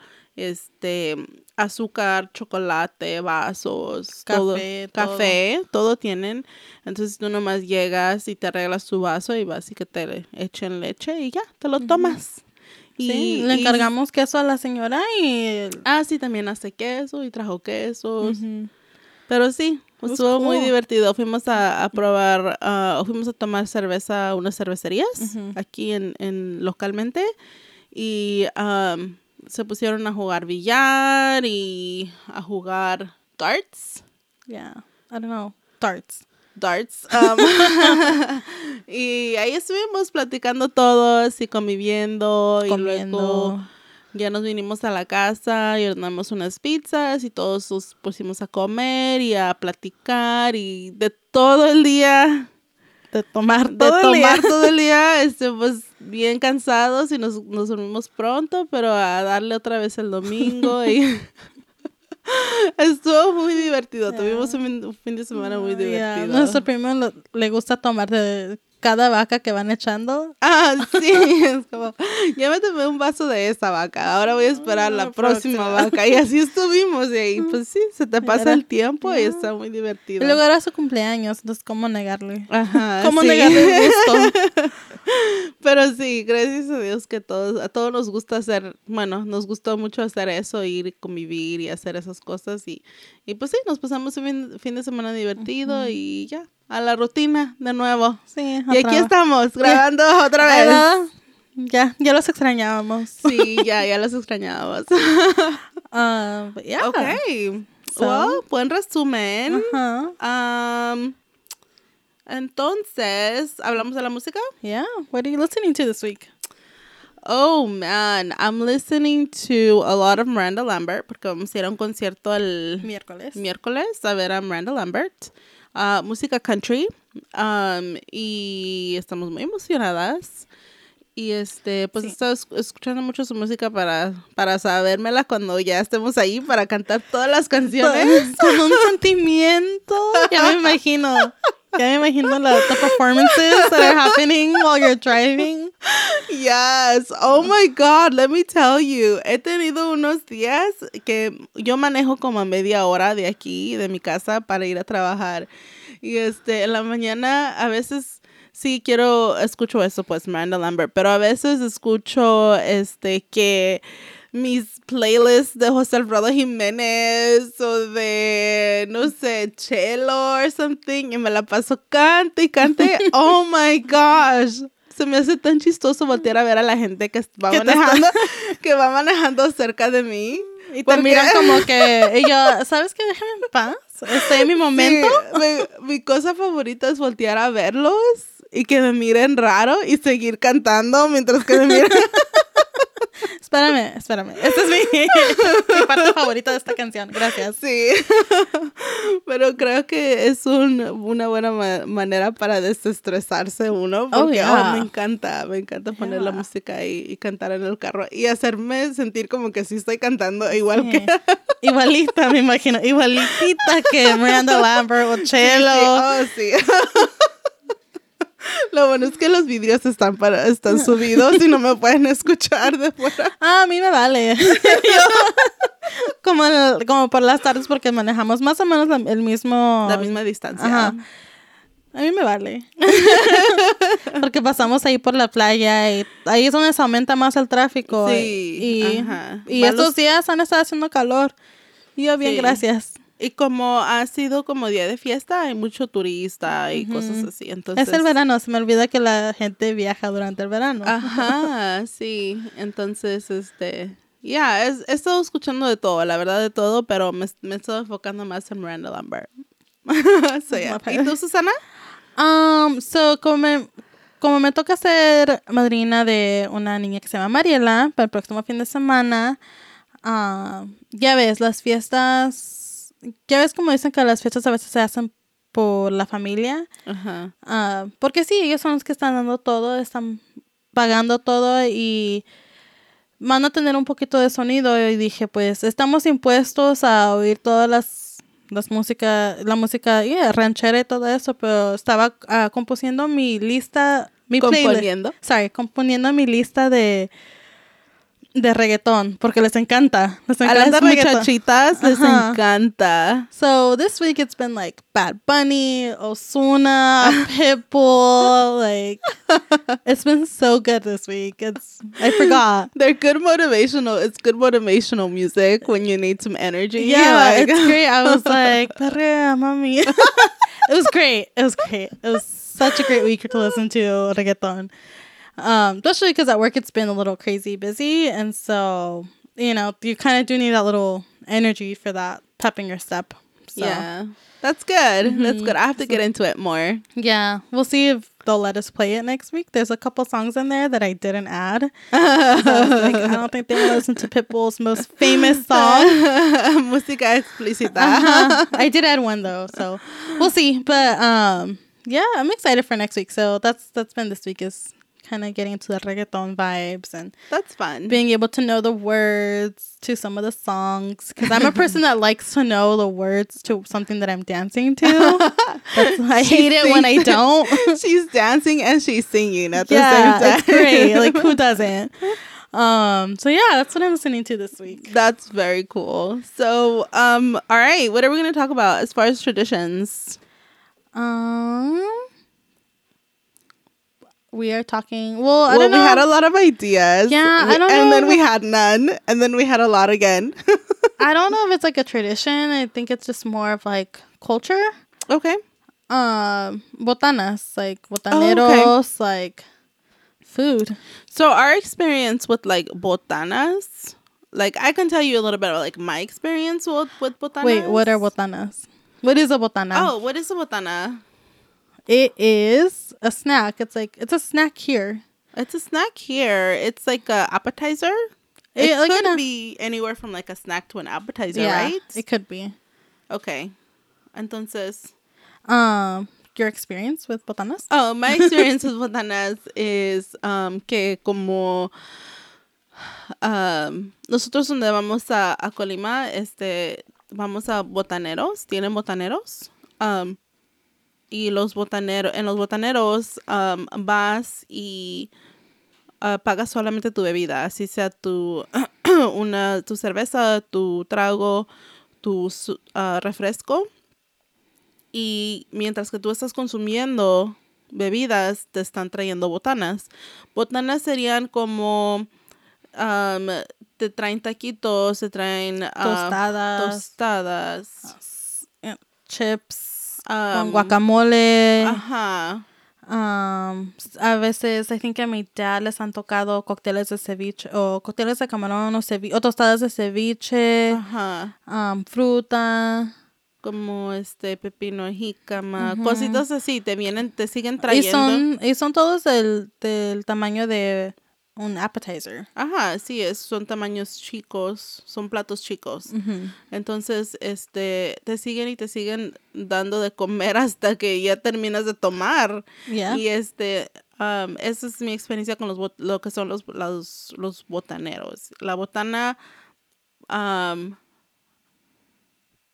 azúcar, chocolate, vasos, café, todo tienen. Entonces tú nomás llegas y te arreglas tu vaso y vas y que te echen leche y ya, te lo tomas. Sí, le encargamos queso a la señora y... Ah, sí, también hace queso y trajo quesos. Uh-huh. Pero sí, pues estuvo muy divertido. Fuimos a probar, fuimos a tomar cerveza a unas cervecerías aquí en localmente. Y se pusieron a jugar billar y a jugar darts. Yeah, I don't know. Darts. Y ahí estuvimos platicando todos y conviviendo. Y luego ya nos vinimos a la casa y ordenamos unas pizzas y todos nos pusimos a comer y a platicar y de todo el día. De tomar todo el día. Pues bien cansados y nos dormimos pronto, pero a darle otra vez el domingo y... Estuvo muy divertido. Yeah. Tuvimos un fin de semana muy divertido. Yeah. Nuestro primo le gusta tomar de cada vaca que van echando. Ah, sí. Es como, ya me tomé un vaso de esa vaca. Ahora voy a esperar la próxima vaca. Y así estuvimos. Y ahí, pues sí, se te pasa el tiempo y está muy divertido. Y luego era su cumpleaños. Entonces, ¿cómo negarle? Ajá, ¿cómo negarle el gusto? Pero sí, gracias a Dios que a todos nos gusta hacer, bueno, nos gustó mucho hacer eso, ir y convivir y hacer esas cosas y pues sí, nos pasamos un fin de semana divertido y ya, a la rutina de nuevo. Sí, y aquí estamos, grabando otra vez. Ya los extrañábamos. Sí, ya los extrañábamos. Yeah. Okay. So, well, buen resumen. Entonces, ¿hablamos de la música? Yeah. What are you listening to this week? Oh, man. I'm listening to a lot of Miranda Lambert, porque vamos a ir a un concierto el... Miércoles. A ver a Miranda Lambert. Música country. Y estamos muy emocionadas. Y pues sí, he estado escuchando mucho su música para sabérmela cuando ya estemos ahí para cantar todas las canciones. Con un sentimiento. Ya me imagino las performances that are happening while you're driving. Yes. Oh my God. Let me tell you. He tenido unos días que yo manejo como a media hora de aquí, de mi casa, para ir a trabajar. Y en la mañana a veces sí escucho eso, pues Miranda Lambert. Pero a veces escucho que... mis playlists de José Alfredo Jiménez o de, no sé, Chelo or something, y me la paso cante. Oh my gosh, se me hace tan chistoso voltear a ver a la gente que va manejando cerca de mí y te miran como que, y yo, ¿sabes qué? Déjame en paz, estoy en mi momento. Sí, mi cosa favorita es voltear a verlos y que me miren raro y seguir cantando mientras que me miran. Espérame. Esta es mi parte favorita de esta canción. Gracias. Sí. Pero creo que es una buena manera para desestresarse uno. Porque me encanta poner la música ahí y cantar en el carro. Y hacerme sentir como que sí estoy cantando igual que... Igualita, me imagino. Igualitita que Miranda Lambert o Chelo. Sí. Lo bueno es que los videos están subidos y no me pueden escuchar de fuera. Ah, a mí me vale. como por las tardes, porque manejamos más o menos la misma distancia. Ajá. A mí me vale. Porque pasamos ahí por la playa y ahí es donde se aumenta más el tráfico. Sí. Y estos días han estado haciendo calor. Y yo bien, gracias. Y como ha sido como día de fiesta, hay mucho turista y cosas así. Entonces, es el verano, se me olvida que la gente viaja durante el verano. Ajá, sí. Entonces, ya, he estado escuchando de todo, la verdad de todo, pero me he estado enfocando más en Miranda Lambert. So, yeah. ¿Y tú, Susana? Como me toca ser madrina de una niña que se llama Mariela para el próximo fin de semana, ya ves, las fiestas... Ya ves como dicen que las fiestas a veces se hacen por la familia. Ajá. Porque sí, ellos son los que están dando todo, están pagando todo y van a tener un poquito de sonido. Y dije, pues, estamos impuestos a oír todas la música ranchera y todo eso. Pero estaba componiendo mi lista de de reggaetón, porque les encanta. Les encanta a las reggaetón. Muchachitas les encanta. So this week it's been like Bad Bunny, Ozuna, Pitbull. Like it's been so good this week. I forgot. They're good motivational. It's good motivational music when you need some energy. Yeah, like, it's great. I was like, perrea, mami. It was great. It was great. It was such a great week to listen to reggaeton. Especially because at work it's been a little crazy busy, and so you know you kind of do need that little energy for that pep in your step. So. Yeah, that's good. Mm-hmm. That's good. I have to get into it more. Yeah, we'll see if they'll let us play it next week. There's a couple songs in there that I didn't add. So I don't think they will listen to Pitbull's most famous song, Música Explícita. I did add one though, so we'll see. But yeah, I'm excited for next week. So that's been this week is. Kind of getting into the reggaeton vibes, and that's fun being able to know the words to some of the songs, because I'm a person that likes to know the words to something that I'm dancing to. I hate it when I don't. She's dancing and she's singing at the same time. It's great. Like, who doesn't? So yeah, that's what I'm listening to this week. That's very cool. So all right, what are we going to talk about as far as traditions? We are talking... Well, I don't know. We had a lot of ideas. Yeah, I don't know. And then we had none. And then we had a lot again. I don't know if it's like a tradition. I think it's just more of like culture. Okay. Botanas. Like botaneros. Okay. Like food. So our experience with like botanas... Like I can tell you a little bit about like my experience with botanas. Wait, what are botanas? What is a botana? Oh, what is a botana? It is a snack. It's a snack here. It's like an appetizer. It could be anywhere from like a snack to an appetizer, right? It could be. Okay. Entonces. Your experience with botanas? Oh, my experience with botanas is que como nosotros donde vamos a Colima, vamos a botaneros. ¿Tienen botaneros? Y los botaneros, en los botaneros vas y pagas solamente tu bebida, así sea tu cerveza, tu trago, tu refresco. Y mientras que tú estás consumiendo bebidas, te están trayendo botanas. Botanas serían como... te traen taquitos, te traen... tostadas. Chips. Con guacamole. Ajá. A veces, I think a mi dad les han tocado cócteles de ceviche, o cócteles de camarón, o tostadas de ceviche. Ajá. Fruta. Como pepino, jícama. Uh-huh. Cositas así, te siguen trayendo. Y son todos del tamaño de un appetizer. Ajá, sí, son tamaños chicos, son platos chicos. Uh-huh. Entonces, te siguen dando de comer hasta que ya terminas de tomar. Yeah. Y esa es mi experiencia con lo que son los botaneros. La botana,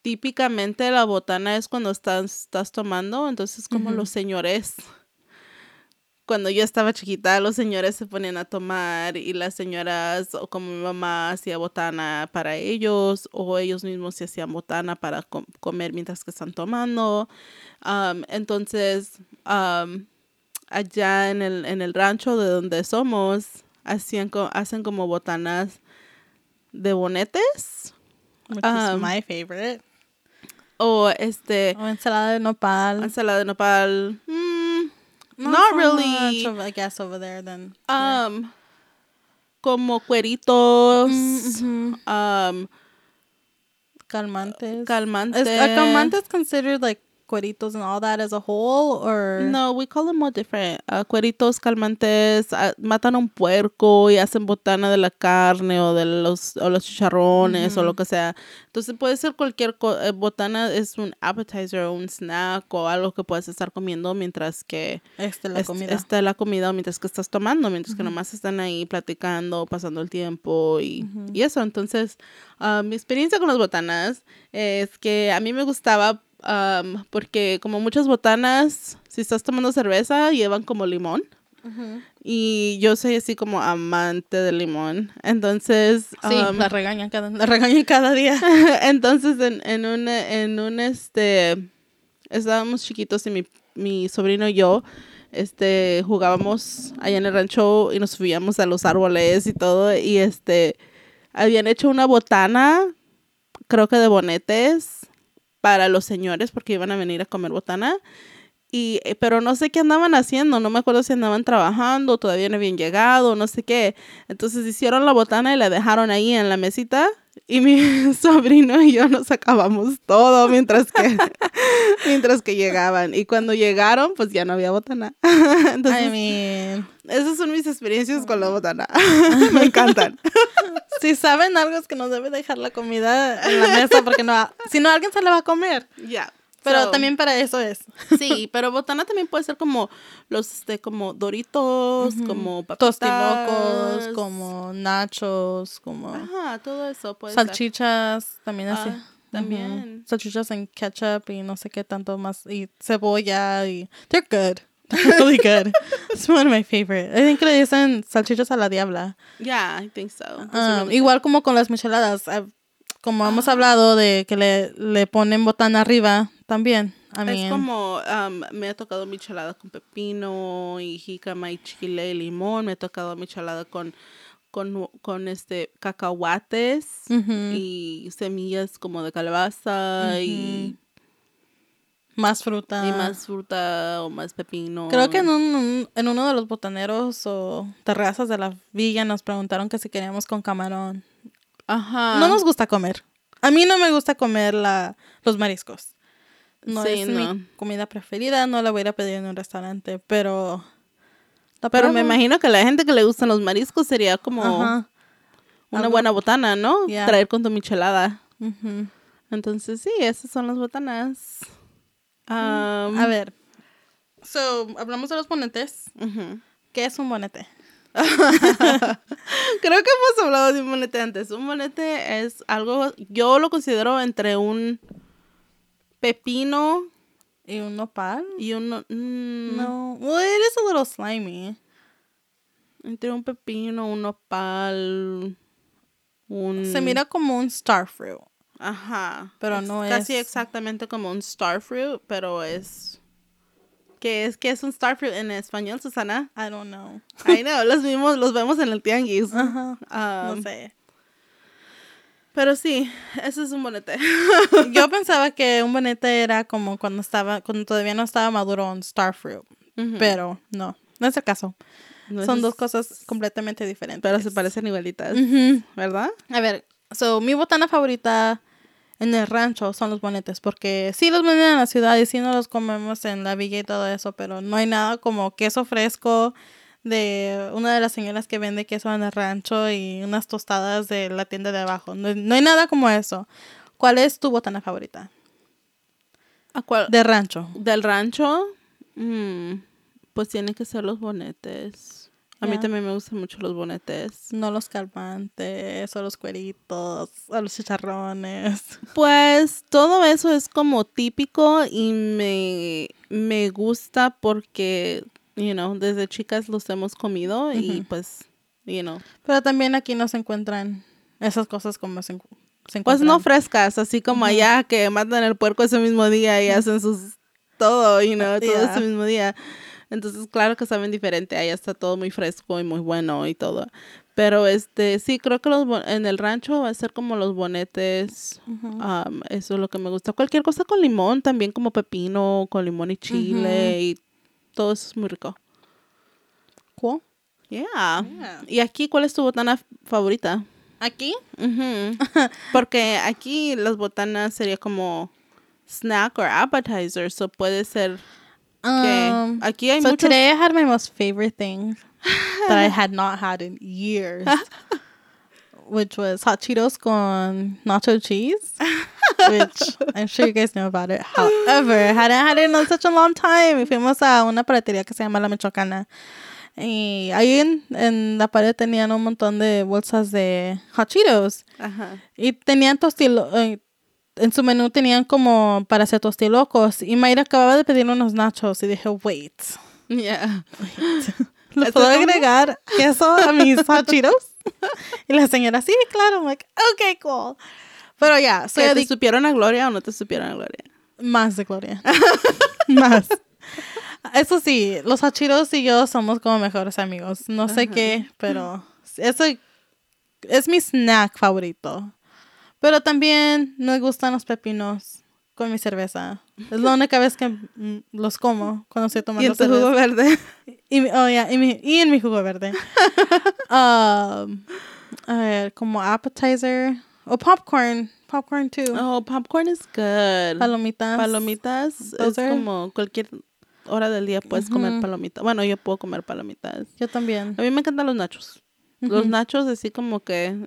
típicamente la botana es cuando estás tomando, entonces como uh-huh. los señores... Cuando yo estaba chiquita, los señores se ponían a tomar y las señoras, o como mi mamá, hacía botana para ellos, o ellos mismos se hacían botana para comer mientras que están tomando. Entonces, allá en el rancho de donde somos, hacen como botanas de bonetes. Which is my favorite. O ensalada de nopal. Ensalada de nopal. Not so really much of, I guess over there then yeah. Como cueritos mm-hmm. Calmantes is calmantes considered like cueritos and all that as a whole, or no, we call them more different. Cueritos, calmantes, matan un puerco y hacen botana de la carne o de los chicharrones mm-hmm. o lo que sea. Entonces puede ser cualquier botana, es un appetizer o un snack o algo que puedes estar comiendo mientras que la comida o mientras que estás tomando, mientras mm-hmm. que nomás están ahí platicando, pasando el tiempo y, mm-hmm. y eso. Entonces mi experiencia con las botanas es que a mí me gustaba porque como muchas botanas, si estás tomando cerveza, llevan como limón. Uh-huh. Y yo soy así como amante de limón. Entonces... sí, la regañan cada día. Entonces, en un estábamos chiquitos y mi sobrino y yo jugábamos allá en el rancho y nos subíamos a los árboles y todo. Y habían hecho una botana, creo que de bonetes, para los señores porque iban a venir a comer botana. Pero no sé qué andaban haciendo, no me acuerdo si andaban trabajando, todavía no habían llegado, no sé qué. Entonces hicieron la botana y la dejaron ahí en la mesita y mi sobrino y yo nos acabamos todo mientras que llegaban. Y cuando llegaron, pues ya no había botana. Entonces, esas son mis experiencias con la botana. Me encantan. Si saben algo es que no debe dejar la comida en la mesa porque si no alguien se la va a comer. Ya. Yeah. Pero también para eso es. Sí, pero botana también puede ser como los como Doritos, uh-huh, como papitas, tostilocos, como nachos, como ajá, todo eso puede salchichas, ser. También así. También. Uh-huh. Salchichas en ketchup y no sé qué tanto más y cebolla y they're good. They're really good. It's one of my favorite. I think que le dicen salchichas a la diabla. Yeah, I think so. Really igual como con las micheladas. Como hemos hablado de que le ponen botana arriba también. Es como, me ha tocado michelada con pepino y jícama y chile y limón. Me ha tocado michelada con cacahuates, uh-huh, y semillas como de calabaza, uh-huh, y... más fruta. Y más fruta o más pepino. Creo que en uno de los botaneros o terrazas de la villa nos preguntaron que si queríamos con camarón. Ajá. No nos gusta comer. A mí no me gusta comer los mariscos. No, sí, es mi comida preferida. No la voy a ir a pedir en un restaurante. Pero me imagino que la gente que le gustan los mariscos sería como, ajá, una buena botana, ¿no? Yeah. Traer con tu michelada. Uh-huh. Entonces, sí, esas son las botanas. A ver. So, hablamos de los bonetes. Uh-huh. ¿Qué es un bonete? Creo que hemos hablado de un bonete antes. Un bonete es algo, yo lo considero entre un pepino y un nopal. Y un no, well, it is a little slimy. Entre un pepino, un nopal, se mira como un star fruit. Ajá. Pero no es casi exactamente como un star fruit, pero es... ¿Qué es un star fruit en español, Susana? I don't know. I know, los vemos en el tianguis. Uh-huh. No sé. Pero sí, eso es un bonete. Yo pensaba que un bonete era como cuando todavía no estaba maduro un star fruit. Uh-huh. Pero no es el caso. No, son dos cosas completamente diferentes. Pero se parecen igualitas, uh-huh, ¿verdad? A ver, mi botana favorita... en el rancho son los bonetes, porque sí los venden en la ciudad y sí no los comemos en la villa y todo eso, pero no hay nada como queso fresco de una de las señoras que vende queso en el rancho y unas tostadas de la tienda de abajo. No hay nada como eso. ¿Cuál es tu botana favorita? ¿A cuál? Del rancho. ¿Del rancho? Pues tienen que ser los bonetes. A mí también me gustan mucho los bonetes. No los calmantes, o los cueritos, o los chicharrones. Pues todo eso es como típico y me gusta porque, desde chicas los hemos comido, uh-huh, y pues, Pero también aquí no se encuentran esas cosas como se encuentran. Pues no frescas, así como, uh-huh, allá que matan el puerco ese mismo día y hacen todo, todo ese mismo día. Entonces, claro que saben diferente. Allá está todo muy fresco y muy bueno y todo. Pero, sí, creo que en el rancho va a ser como los bonetes. Uh-huh. Eso es lo que me gusta. Cualquier cosa con limón, también como pepino, con limón y chile. Uh-huh. Y todo eso es muy rico. Cool. Yeah. ¿Y aquí cuál es tu botana favorita? ¿Aquí? Uh-huh. Porque aquí las botanas sería como snack o appetizer. So, puede ser... Okay. Aquí hay muchos... today I had my most favorite thing that I had not had in years, which was hot Cheetos con nacho cheese, which I'm sure you guys know about it. However, I hadn't had it in such a long time. Y fuimos a una paletería que se llama La Michoacana. Y ahí en la pared tenían un montón de bolsas de hot Cheetos. Uh-huh. Y tenían en su menú tenían como para hacer tostilocos. Y Mayra acababa de pedir unos nachos. Y dije, wait. ¿Le puedo agregar queso a mis hot Cheetos? Y la señora, sí, claro. I'm like, okay, cool. Pero ya. Yeah, so ¿te supieron a Gloria o no te supieron a Gloria? Más de Gloria. Más. Eso sí, los hot Cheetos y yo somos como mejores amigos. No sé qué, pero eso es mi snack favorito. Pero también me gustan los pepinos con mi cerveza. Es la única vez que los como cuando estoy tomando cerveza. ¿Y en tu jugo verde? Y en mi jugo verde. A ver, como appetizer. O popcorn. Popcorn too. Oh, popcorn is good. Palomitas. Palomitas es como cualquier hora del día puedes comer palomitas. Bueno, yo puedo comer palomitas. Yo también. A mí me encantan los nachos. Los nachos así como que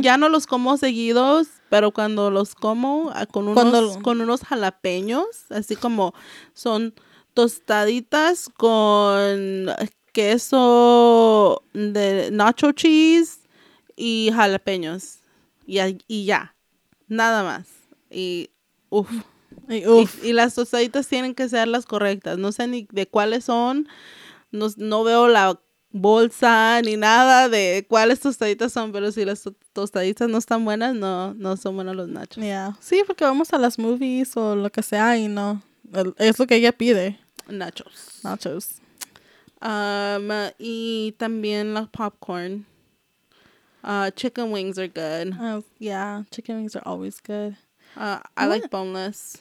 ya no los como seguidos, pero cuando los como con unos jalapeños, así como son tostaditas con queso de nacho cheese y jalapeños y ya, nada más. Y las tostaditas tienen que ser las correctas, no sé ni de cuáles son, no veo la bolsa ni nada de cuáles tostaditas son, pero si las tostaditas no están buenas, no son buenos los nachos. Yeah. Sí, porque vamos a las movies o lo que sea y no. Es lo que ella pide. Nachos. Y también la popcorn. Chicken wings are good. Yeah, chicken wings are always good. I like boneless.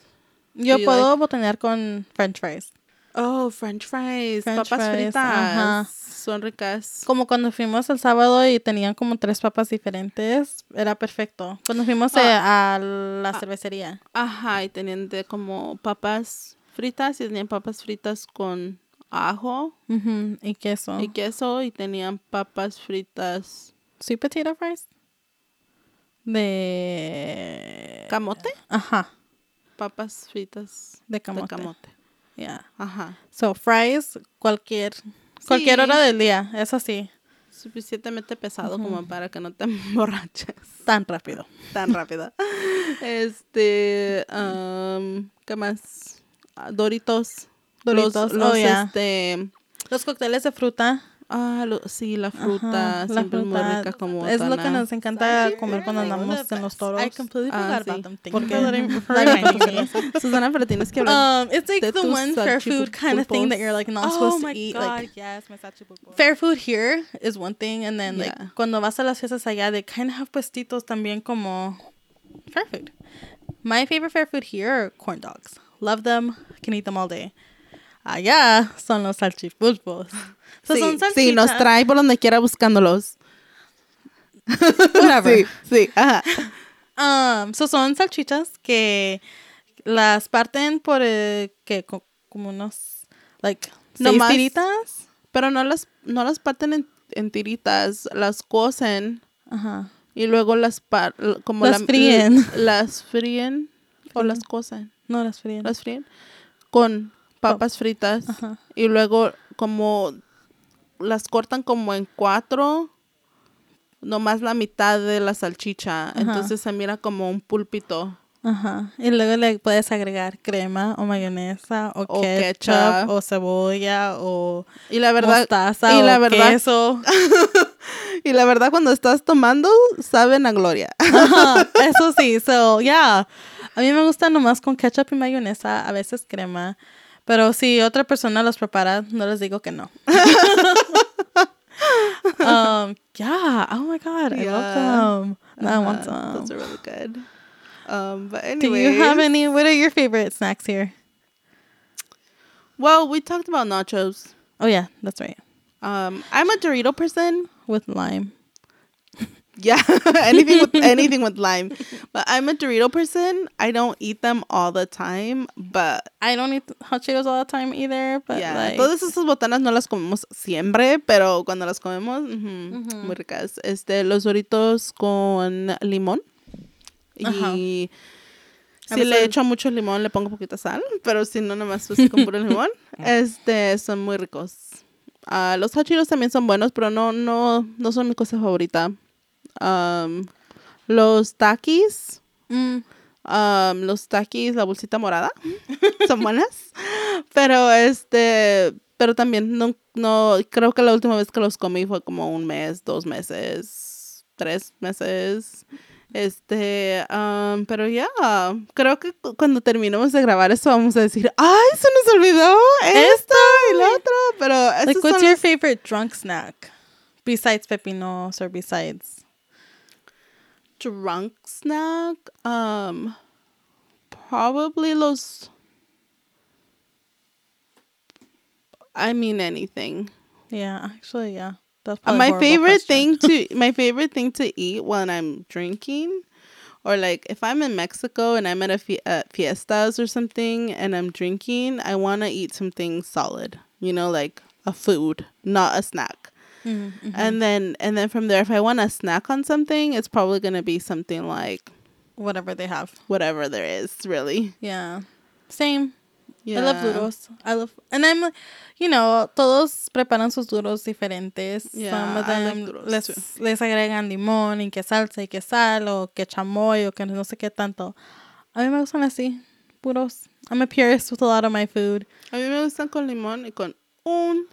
Yo puedo botanear con french fries. Oh, french fries. Papas fritas. Ajá. Son ricas. Como cuando fuimos el sábado y tenían como 3 papas diferentes. Era perfecto. Cuando fuimos a la cervecería. Ajá, y tenían como papas fritas. Y tenían papas fritas con ajo. Uh-huh. Y queso. Y tenían papas fritas. ¿Sweet potato fries? ¿De camote? Ajá. Papas fritas de camote. Yeah. Ajá. So, fries, cualquier hora del día, es así. Suficientemente pesado como para que no te emborraches. Tan rápido. ¿Qué más? Doritos. Los cócteles de fruta. Sí, la fruta. Ajá, siempre la fruta, muy rica como es botana. Lo que nos encanta comer cuando andamos en los toros. I completely forgot about them things. Porque Susana, pero tienes que hablar. It's like the one fair food kind of thing that you're like not supposed to eat. Oh my God, yes, my sachipulpos. Fair food here is one thing, and then like cuando vas a las fiestas allá, they kind of have puestitos también como fair food. My favorite fair food here are corn dogs. Love them. Can eat them all day. Allá son los salchipulpos. So sí, nos trae por donde quiera buscándolos. Whatever. Sí, ajá. So son salchichas que las parten por como unos like 6 tiritas, pero no las parten en tiritas, las cocen. Ajá. Y luego fríen. Las fríen o las cocen. No, las fríen. Las fríen con papas fritas. Ajá. Y luego como las cortan como en 4, nomás la mitad de la salchicha. Ajá. Entonces se mira como un pulpito. Ajá. Y luego le puedes agregar crema o mayonesa o ketchup o cebolla o mostaza queso. Y la verdad, cuando estás tomando, saben a gloria. Ajá. Eso sí. So, yeah. A mí me gusta nomás con ketchup y mayonesa, a veces crema. Pero si otra persona los prepara, no les digo que no. Yeah. Oh my God. Yeah. I love them. I want some. Those are really good. But anyway, do you have any? What are your favorite snacks here? Well, we talked about nachos. Oh yeah, that's right. I'm a Dorito person with lime. Yeah, anything with lime. But I'm a Dorito person. I don't eat them all the time, but I don't eat hot Cheetos all the time either. But yeah, like, todas esas botanas no las comemos siempre, pero cuando las comemos, muy ricas. Los Doritos con limón y si le echo mucho limón le pongo poquita sal, pero si no nomás pues con puro limón. Son muy ricos. Los hot Cheetos también son buenos, pero no son mi cosa favorita. Los Takis, la bolsita morada, son buenas, pero Pero también no creo que la última vez que los comí fue como un mes, 2 meses, 3 meses. Pero ya, creo que cuando terminemos de grabar esto vamos a decir, ¡ay, se nos olvidó esto y la otra! Pero like, what's your favorite drunk snack? Besides pepinos or besides? Drunk snack? Probably anything. Yeah, actually, yeah. That's my favorite thing to eat when I'm drinking, or like if I'm in Mexico and I'm at fiestas or something and I'm drinking, I want to eat something solid, you know, like a food, not a snack. Mm-hmm, mm-hmm. And then from there, if I want to snack on something, it's probably going to be something like whatever they have, whatever there is, really. Yeah, same. Yeah. I love duros. And I'm, you know, todos preparan sus duros diferentes. Yeah, some of them I love duros les agregan limón y que salsa y que sal o que chamoy o que no sé qué tanto. A mí me gustan así, puros. I'm a purist with a lot of my food. A mí me gustan con limón y con un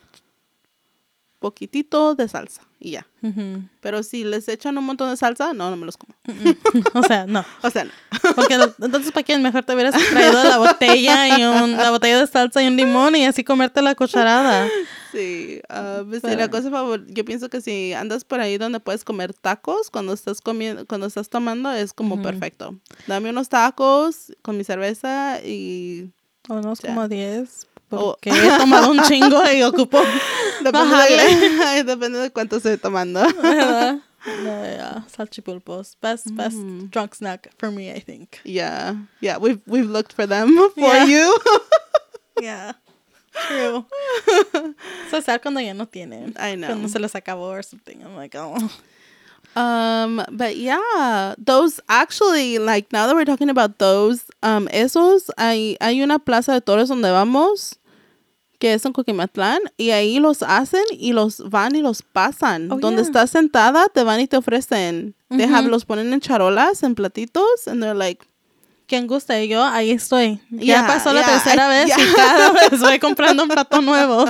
poquitito de salsa y ya. Mm-hmm. Pero si les echan un montón de salsa, no me los como. O sea, no. Porque entonces, ¿para qué? Mejor te hubieras traído la botella de salsa y un limón y así comerte la cucharada. Sí. La cosa favorita, yo pienso que si andas por ahí donde puedes comer tacos cuando estás tomando, es como mm-hmm. perfecto. Dame unos tacos con mi cerveza y... unos como 10... porque he tomado un chingo y ocupo depende de cuánto estoy tomando. Salchipulpos, best drunk snack for me, I think. Yeah, we've looked for them for you. Yeah, true. So sad cuando ya no tienen. I know. Cuando se les acabó or something. I'm like, oh. But yeah, those actually, like, now that we're talking about those, esos, hay una plaza de toros donde vamos, que es en Coquimatlan, y ahí los hacen y los van y los pasan. Oh, donde estás sentada, te van y te ofrecen. Mm-hmm. Los ponen en charolas, en platitos, and they're like, quien guste, yo ahí estoy. Ya pasó la tercera vez y cada vez voy comprando un plato nuevo.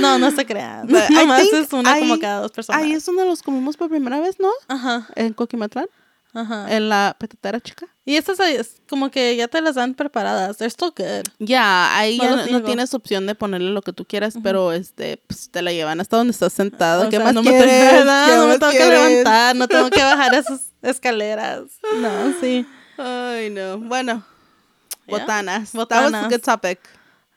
No se crean. Nomás es una como cada 2 personas. Ahí es donde los comimos por primera vez, ¿no? Ajá. En Coquimatlan. Ajá. En la petatera chica. Y estas es como que ya te las dan preparadas. They're still good. Yeah, ahí no tienes opción de ponerle lo que tú quieras, uh-huh. pero te la llevan hasta donde estás sentada. ¿Qué más quieres? No me tengo que levantar, no tengo que bajar esas escaleras. No, sí. Ay, no. Bueno. Botanas. That was a good topic.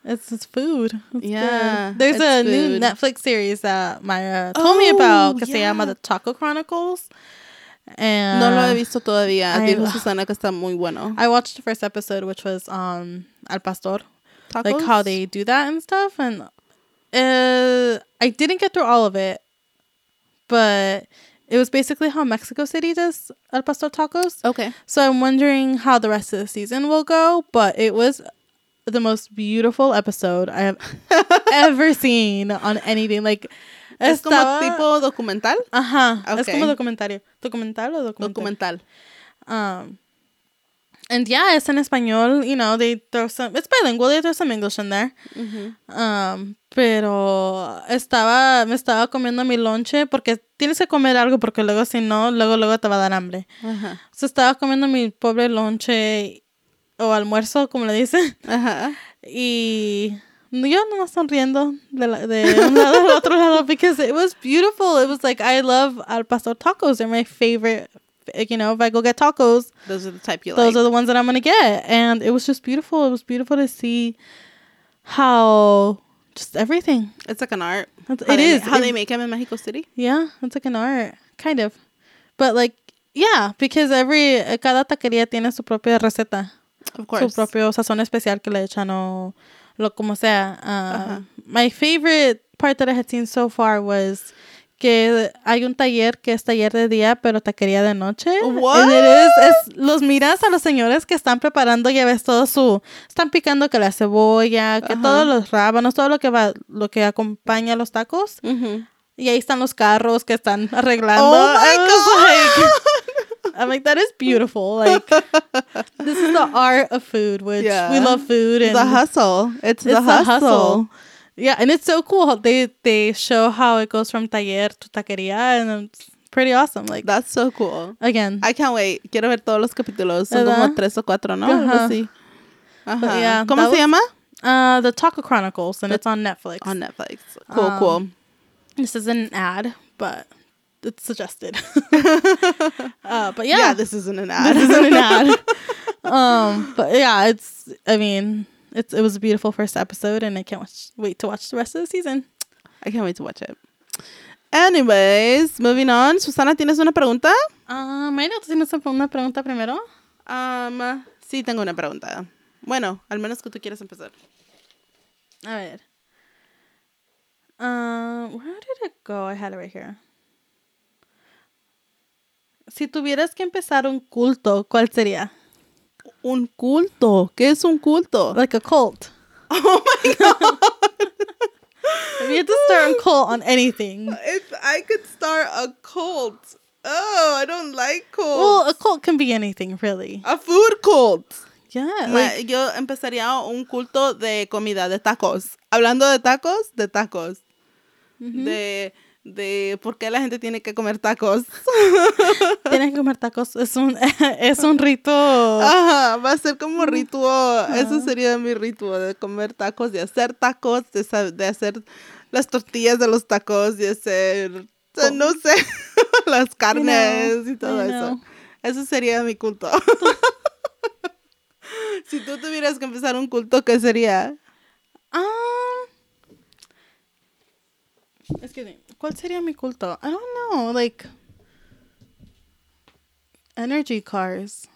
It's food. It's good. There's a new Netflix series that Maya told me about que se llama The Taco Chronicles. And no lo he visto todavía. Dijo Susana que está muy bueno. I watched the first episode, which was al pastor. Tacos? Like how they do that and stuff. And I didn't get through all of it. But... it was basically how Mexico City does al pastor tacos. Okay. So I'm wondering how the rest of the season will go, but it was the most beautiful episode I have ever seen on anything. Like, es como tipo documental? Ajá. Okay. Es como documentario. ¿Documental o documental? Documental. And yeah, it's in español. You know, they throw some... it's bilingual. They throw some English in there. Mm-hmm. Pero me estaba comiendo mi lonche porque tienes que comer algo porque luego si no, luego te va a dar hambre. Uh-huh. So estaba comiendo mi pobre lonche o almuerzo, como le dicen. Uh-huh. Y yo nomás sonriendo de un lado al otro lado because it was beautiful. It was like, I love al pastor tacos. They're my favorite. You know, if I go get tacos, those are the type you like. Those are the ones that I'm gonna get, and it was just beautiful. It was beautiful to see how just everything. It's like an art. How they make them in Mexico City. Yeah, it's like an art, kind of, but like yeah, because cada taquería tiene su propia receta. Of course. Su propio sazón especial que le echan o lo como sea. Uh-huh. My favorite part that I had seen so far was. Que hay un taller que es taller de día, pero taquería de noche. What? Los miras a los señores que están preparando, ya ves todo están picando que la cebolla, que uh-huh. todos los rábanos, todo lo que acompaña los tacos. Uh-huh. Y ahí están los carros que están arreglando. Oh my God! I'm like, that is beautiful. Like, this is the art of food, which we love food. And the hustle. It's the hustle. Yeah, and it's so cool. They show how it goes from taller to taquería, and it's pretty awesome. Like, that's so cool. Again, I can't wait. Quiero ver todos los capítulos. Son como 3 o 4, ¿no? Uh-huh. Así. Uh-huh. Yeah, ¿cómo se llama? The Taco Chronicles, and it's on Netflix. On Netflix. Cool, cool. This isn't an ad, but it's suggested. But yeah. Yeah, this isn't an ad. This isn't an ad. But yeah, it's, I mean, it was a beautiful first episode, and I can't wait to watch the rest of the season. I can't wait to watch it. Anyways, moving on. Susana, ¿tienes una pregunta? Mayra, ¿tú tienes una pregunta primero? Sí, tengo una pregunta. Bueno, al menos que tú quieras empezar. A ver. Where did it go? I had it right here. Si tuvieras que empezar un culto, ¿cuál sería? ¿Un culto? ¿Qué es un culto? Like a cult. Oh my God. If you had to start a cult on anything. If I could start a cult. Oh, I don't like cults. Well, a cult can be anything, really. A food cult. Yeah, like, yo empezaría un culto de comida, de tacos. Hablando de tacos, de tacos. Mm-hmm. De por qué la gente tiene que comer tacos. Tienes que comer tacos. Es un rito. Ajá, va a ser como rituo. Uh-huh. Eso sería mi rituo, de comer tacos, de hacer tacos, de hacer las tortillas de los tacos, de hacer, no sé, las carnes, you know, y todo eso. Eso sería mi culto. Si tú tuvieras que empezar un culto, ¿qué sería? Excuse me. ¿Cuál sería mi culto? I don't know. Like, energy cars.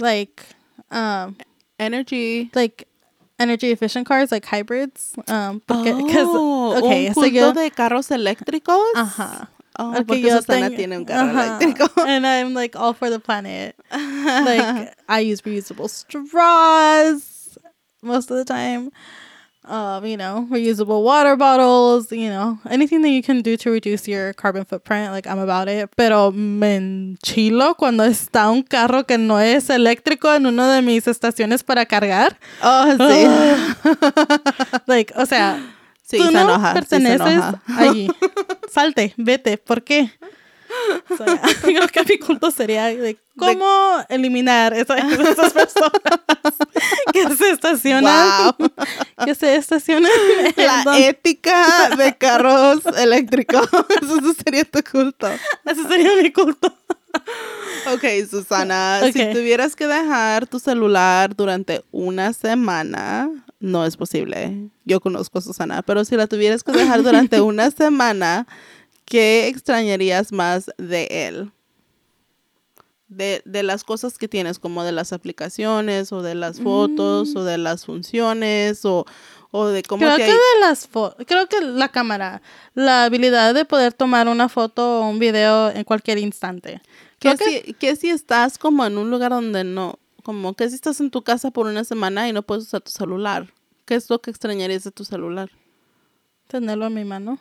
Like, energy. Like, energy efficient cars, like hybrids. Un culto de carros eléctricos? Uh-huh. Oh, porque Susana tiene un carro eléctrico. And I'm like all for the planet. Like, I use reusable straws most of the time. You know, reusable water bottles, you know, anything that you can do to reduce your carbon footprint. Like, I'm about it. Pero me enchilo cuando está un carro que no es eléctrico en uno de mis estaciones para cargar. Oh, sí. Like, o sea... Sí, tú no perteneces allí. Salte, vete. ¿Por qué? So, yeah. Creo que mi culto sería like, cómo eliminar esas personas que se estacionan. La ética de carros eléctricos. Eso sería tu culto. Eso sería mi culto. Ok, Susana. Okay. Si tuvieras que dejar tu celular durante una semana... No es posible. Yo conozco a Susana, pero si la tuvieras que dejar durante una semana, ¿qué extrañarías más de él? De las cosas que tienes, como de las aplicaciones, o de las fotos, o de las funciones, o de cómo creo que de las fotos. Creo que la cámara, la habilidad de poder tomar una foto o un video en cualquier instante. Que si estás como en un lugar donde no... Como que si estás en tu casa por una semana y no puedes usar tu celular. ¿Qué es lo que extrañarías de tu celular? Tenerlo en mi mano.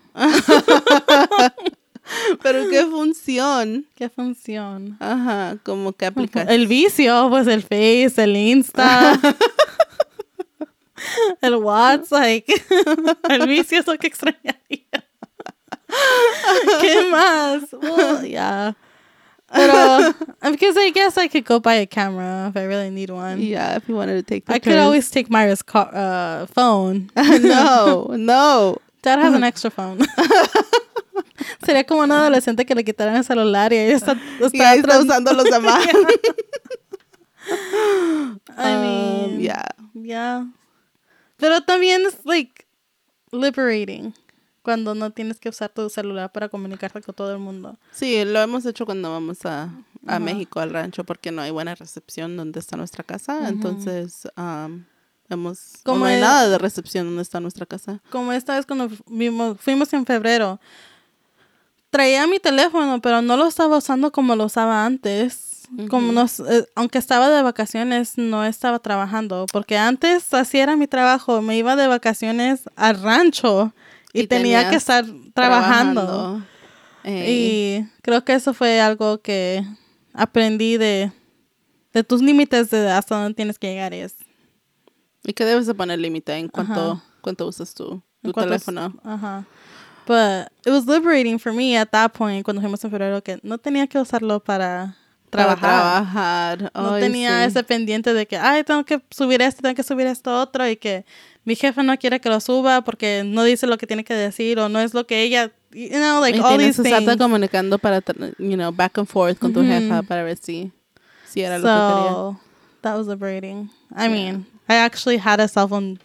Pero qué función. Qué función. Ajá, como que aplicas. El vicio, pues el Face, el Insta. El WhatsApp. Like. El vicio es lo que extrañaría. ¿Qué más? Well, yeah. But, because I guess I could go buy a camera if I really need one. Yeah, if you wanted to take pictures. I could always take Myra's phone. No. Dad has an extra phone. Sería como un adolescente que le quitaran el celular y ella está usando los demás. I mean, yeah. Pero también es like liberating. Cuando no tienes que usar tu celular para comunicarte con todo el mundo. Sí, lo hemos hecho cuando vamos a México, al rancho, porque no hay buena recepción donde está nuestra casa. Uh-huh. Entonces, no hay nada de recepción donde está nuestra casa. Como esta vez cuando fuimos en febrero, traía mi teléfono, pero no lo estaba usando como lo usaba antes. Como aunque estaba de vacaciones, no estaba trabajando. Porque antes, así era mi trabajo. Me iba de vacaciones al rancho. Y tenía que estar trabajando. Y creo que eso fue algo que aprendí de tus límites, de hasta dónde tienes que llegar. Y que debes de poner límite en cuanto cuánto usas tu teléfono. Ajá. But it was liberating for me at that point, cuando fuimos en febrero, que no tenía que usarlo para trabajar. No tenía ese pendiente de que, tengo que subir esto otro, y que mi jefa no quiere que lo suba porque no dice lo que tiene que decir, o no es lo que ella, you know, like, y all these things. Tienes que estar comunicando para, you know, back and forth con tu jefa para ver si era lo que quería. So, that was liberating. I mean, I actually had a cell phone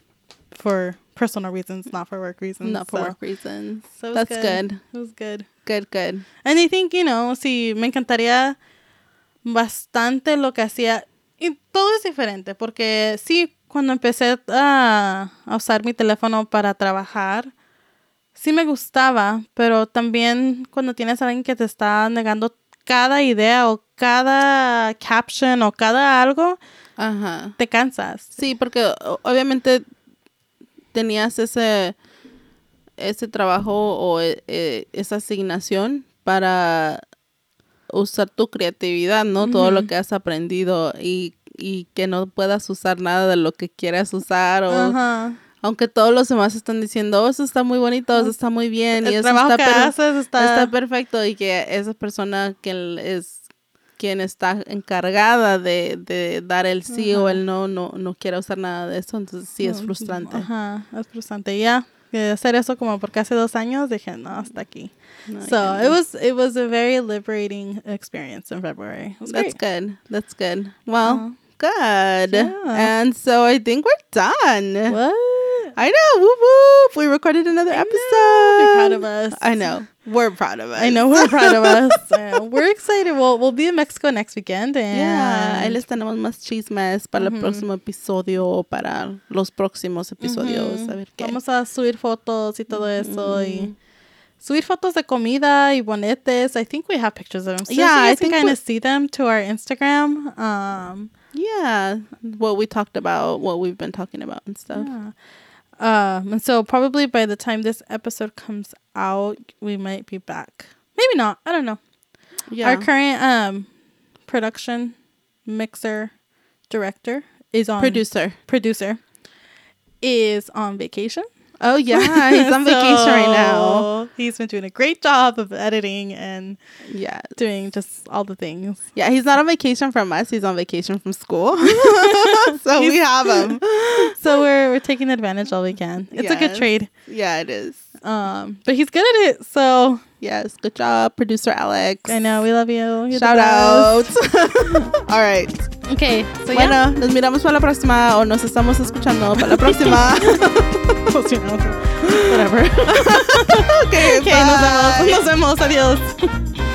for personal reasons, not for work reasons. So that's good. It was good. Good. And I think, you know, sí, me encantaría bastante lo que hacía. Y todo es diferente, porque sí, cuando empecé a usar mi teléfono para trabajar, sí me gustaba, pero también cuando tienes a alguien que te está negando cada idea o cada caption o cada algo, ajá, te cansas. Sí, porque obviamente tenías ese trabajo o esa asignación para usar tu creatividad, ¿no? Uh-huh. Todo lo que has aprendido y que no puedas usar nada de lo que quieras usar, o uh-huh, aunque todos los demás están diciendo, eso está muy bonito, eso está muy bien, y eso está perfecto, y que esa persona que es quien está encargada de dar el sí, uh-huh, o el no quiere usar nada de eso, entonces sí es frustrante. Ajá, uh-huh, es frustrante, ya. Yeah. Hacer eso como porque hace 2 años dije, no, hasta aquí. No, so, it was a very liberating experience in February. That's good. Well, good. Yeah. And so I think we're done. What? I know. Whoop whoop. We recorded another episode. You're proud of us. I know. We're proud of us. We're excited. We'll be in Mexico next weekend. Yeah. Ahí les tenemos más chismes para el próximo episodio, para los próximos episodios. A ver qué. Vamos a subir fotos y todo eso, y subir fotos de comida y bonetes. I think we have pictures of them. So yeah, I think kind of see them to our Instagram. Yeah, what we talked about, what we've been talking about and stuff. Yeah. And so probably by the time this episode comes out, we might be back. Maybe not. I don't know. Yeah. Our current production mixer director is on producer is on vacation. Oh yeah, he's on vacation right now. He's been doing a great job of editing and doing just all the things. Yeah, he's not on vacation from us. He's on vacation from school. So we have him. So we're taking advantage all we can. It's a good trade. Yeah, it is. But he's good at it. So yes, good job, producer Alex. I know, we love you. You're shout out. All right. Okay. So bueno, nos miramos para la próxima, o nos estamos escuchando para la próxima. Whatever. Okay, bye. Nos vemos. Adiós.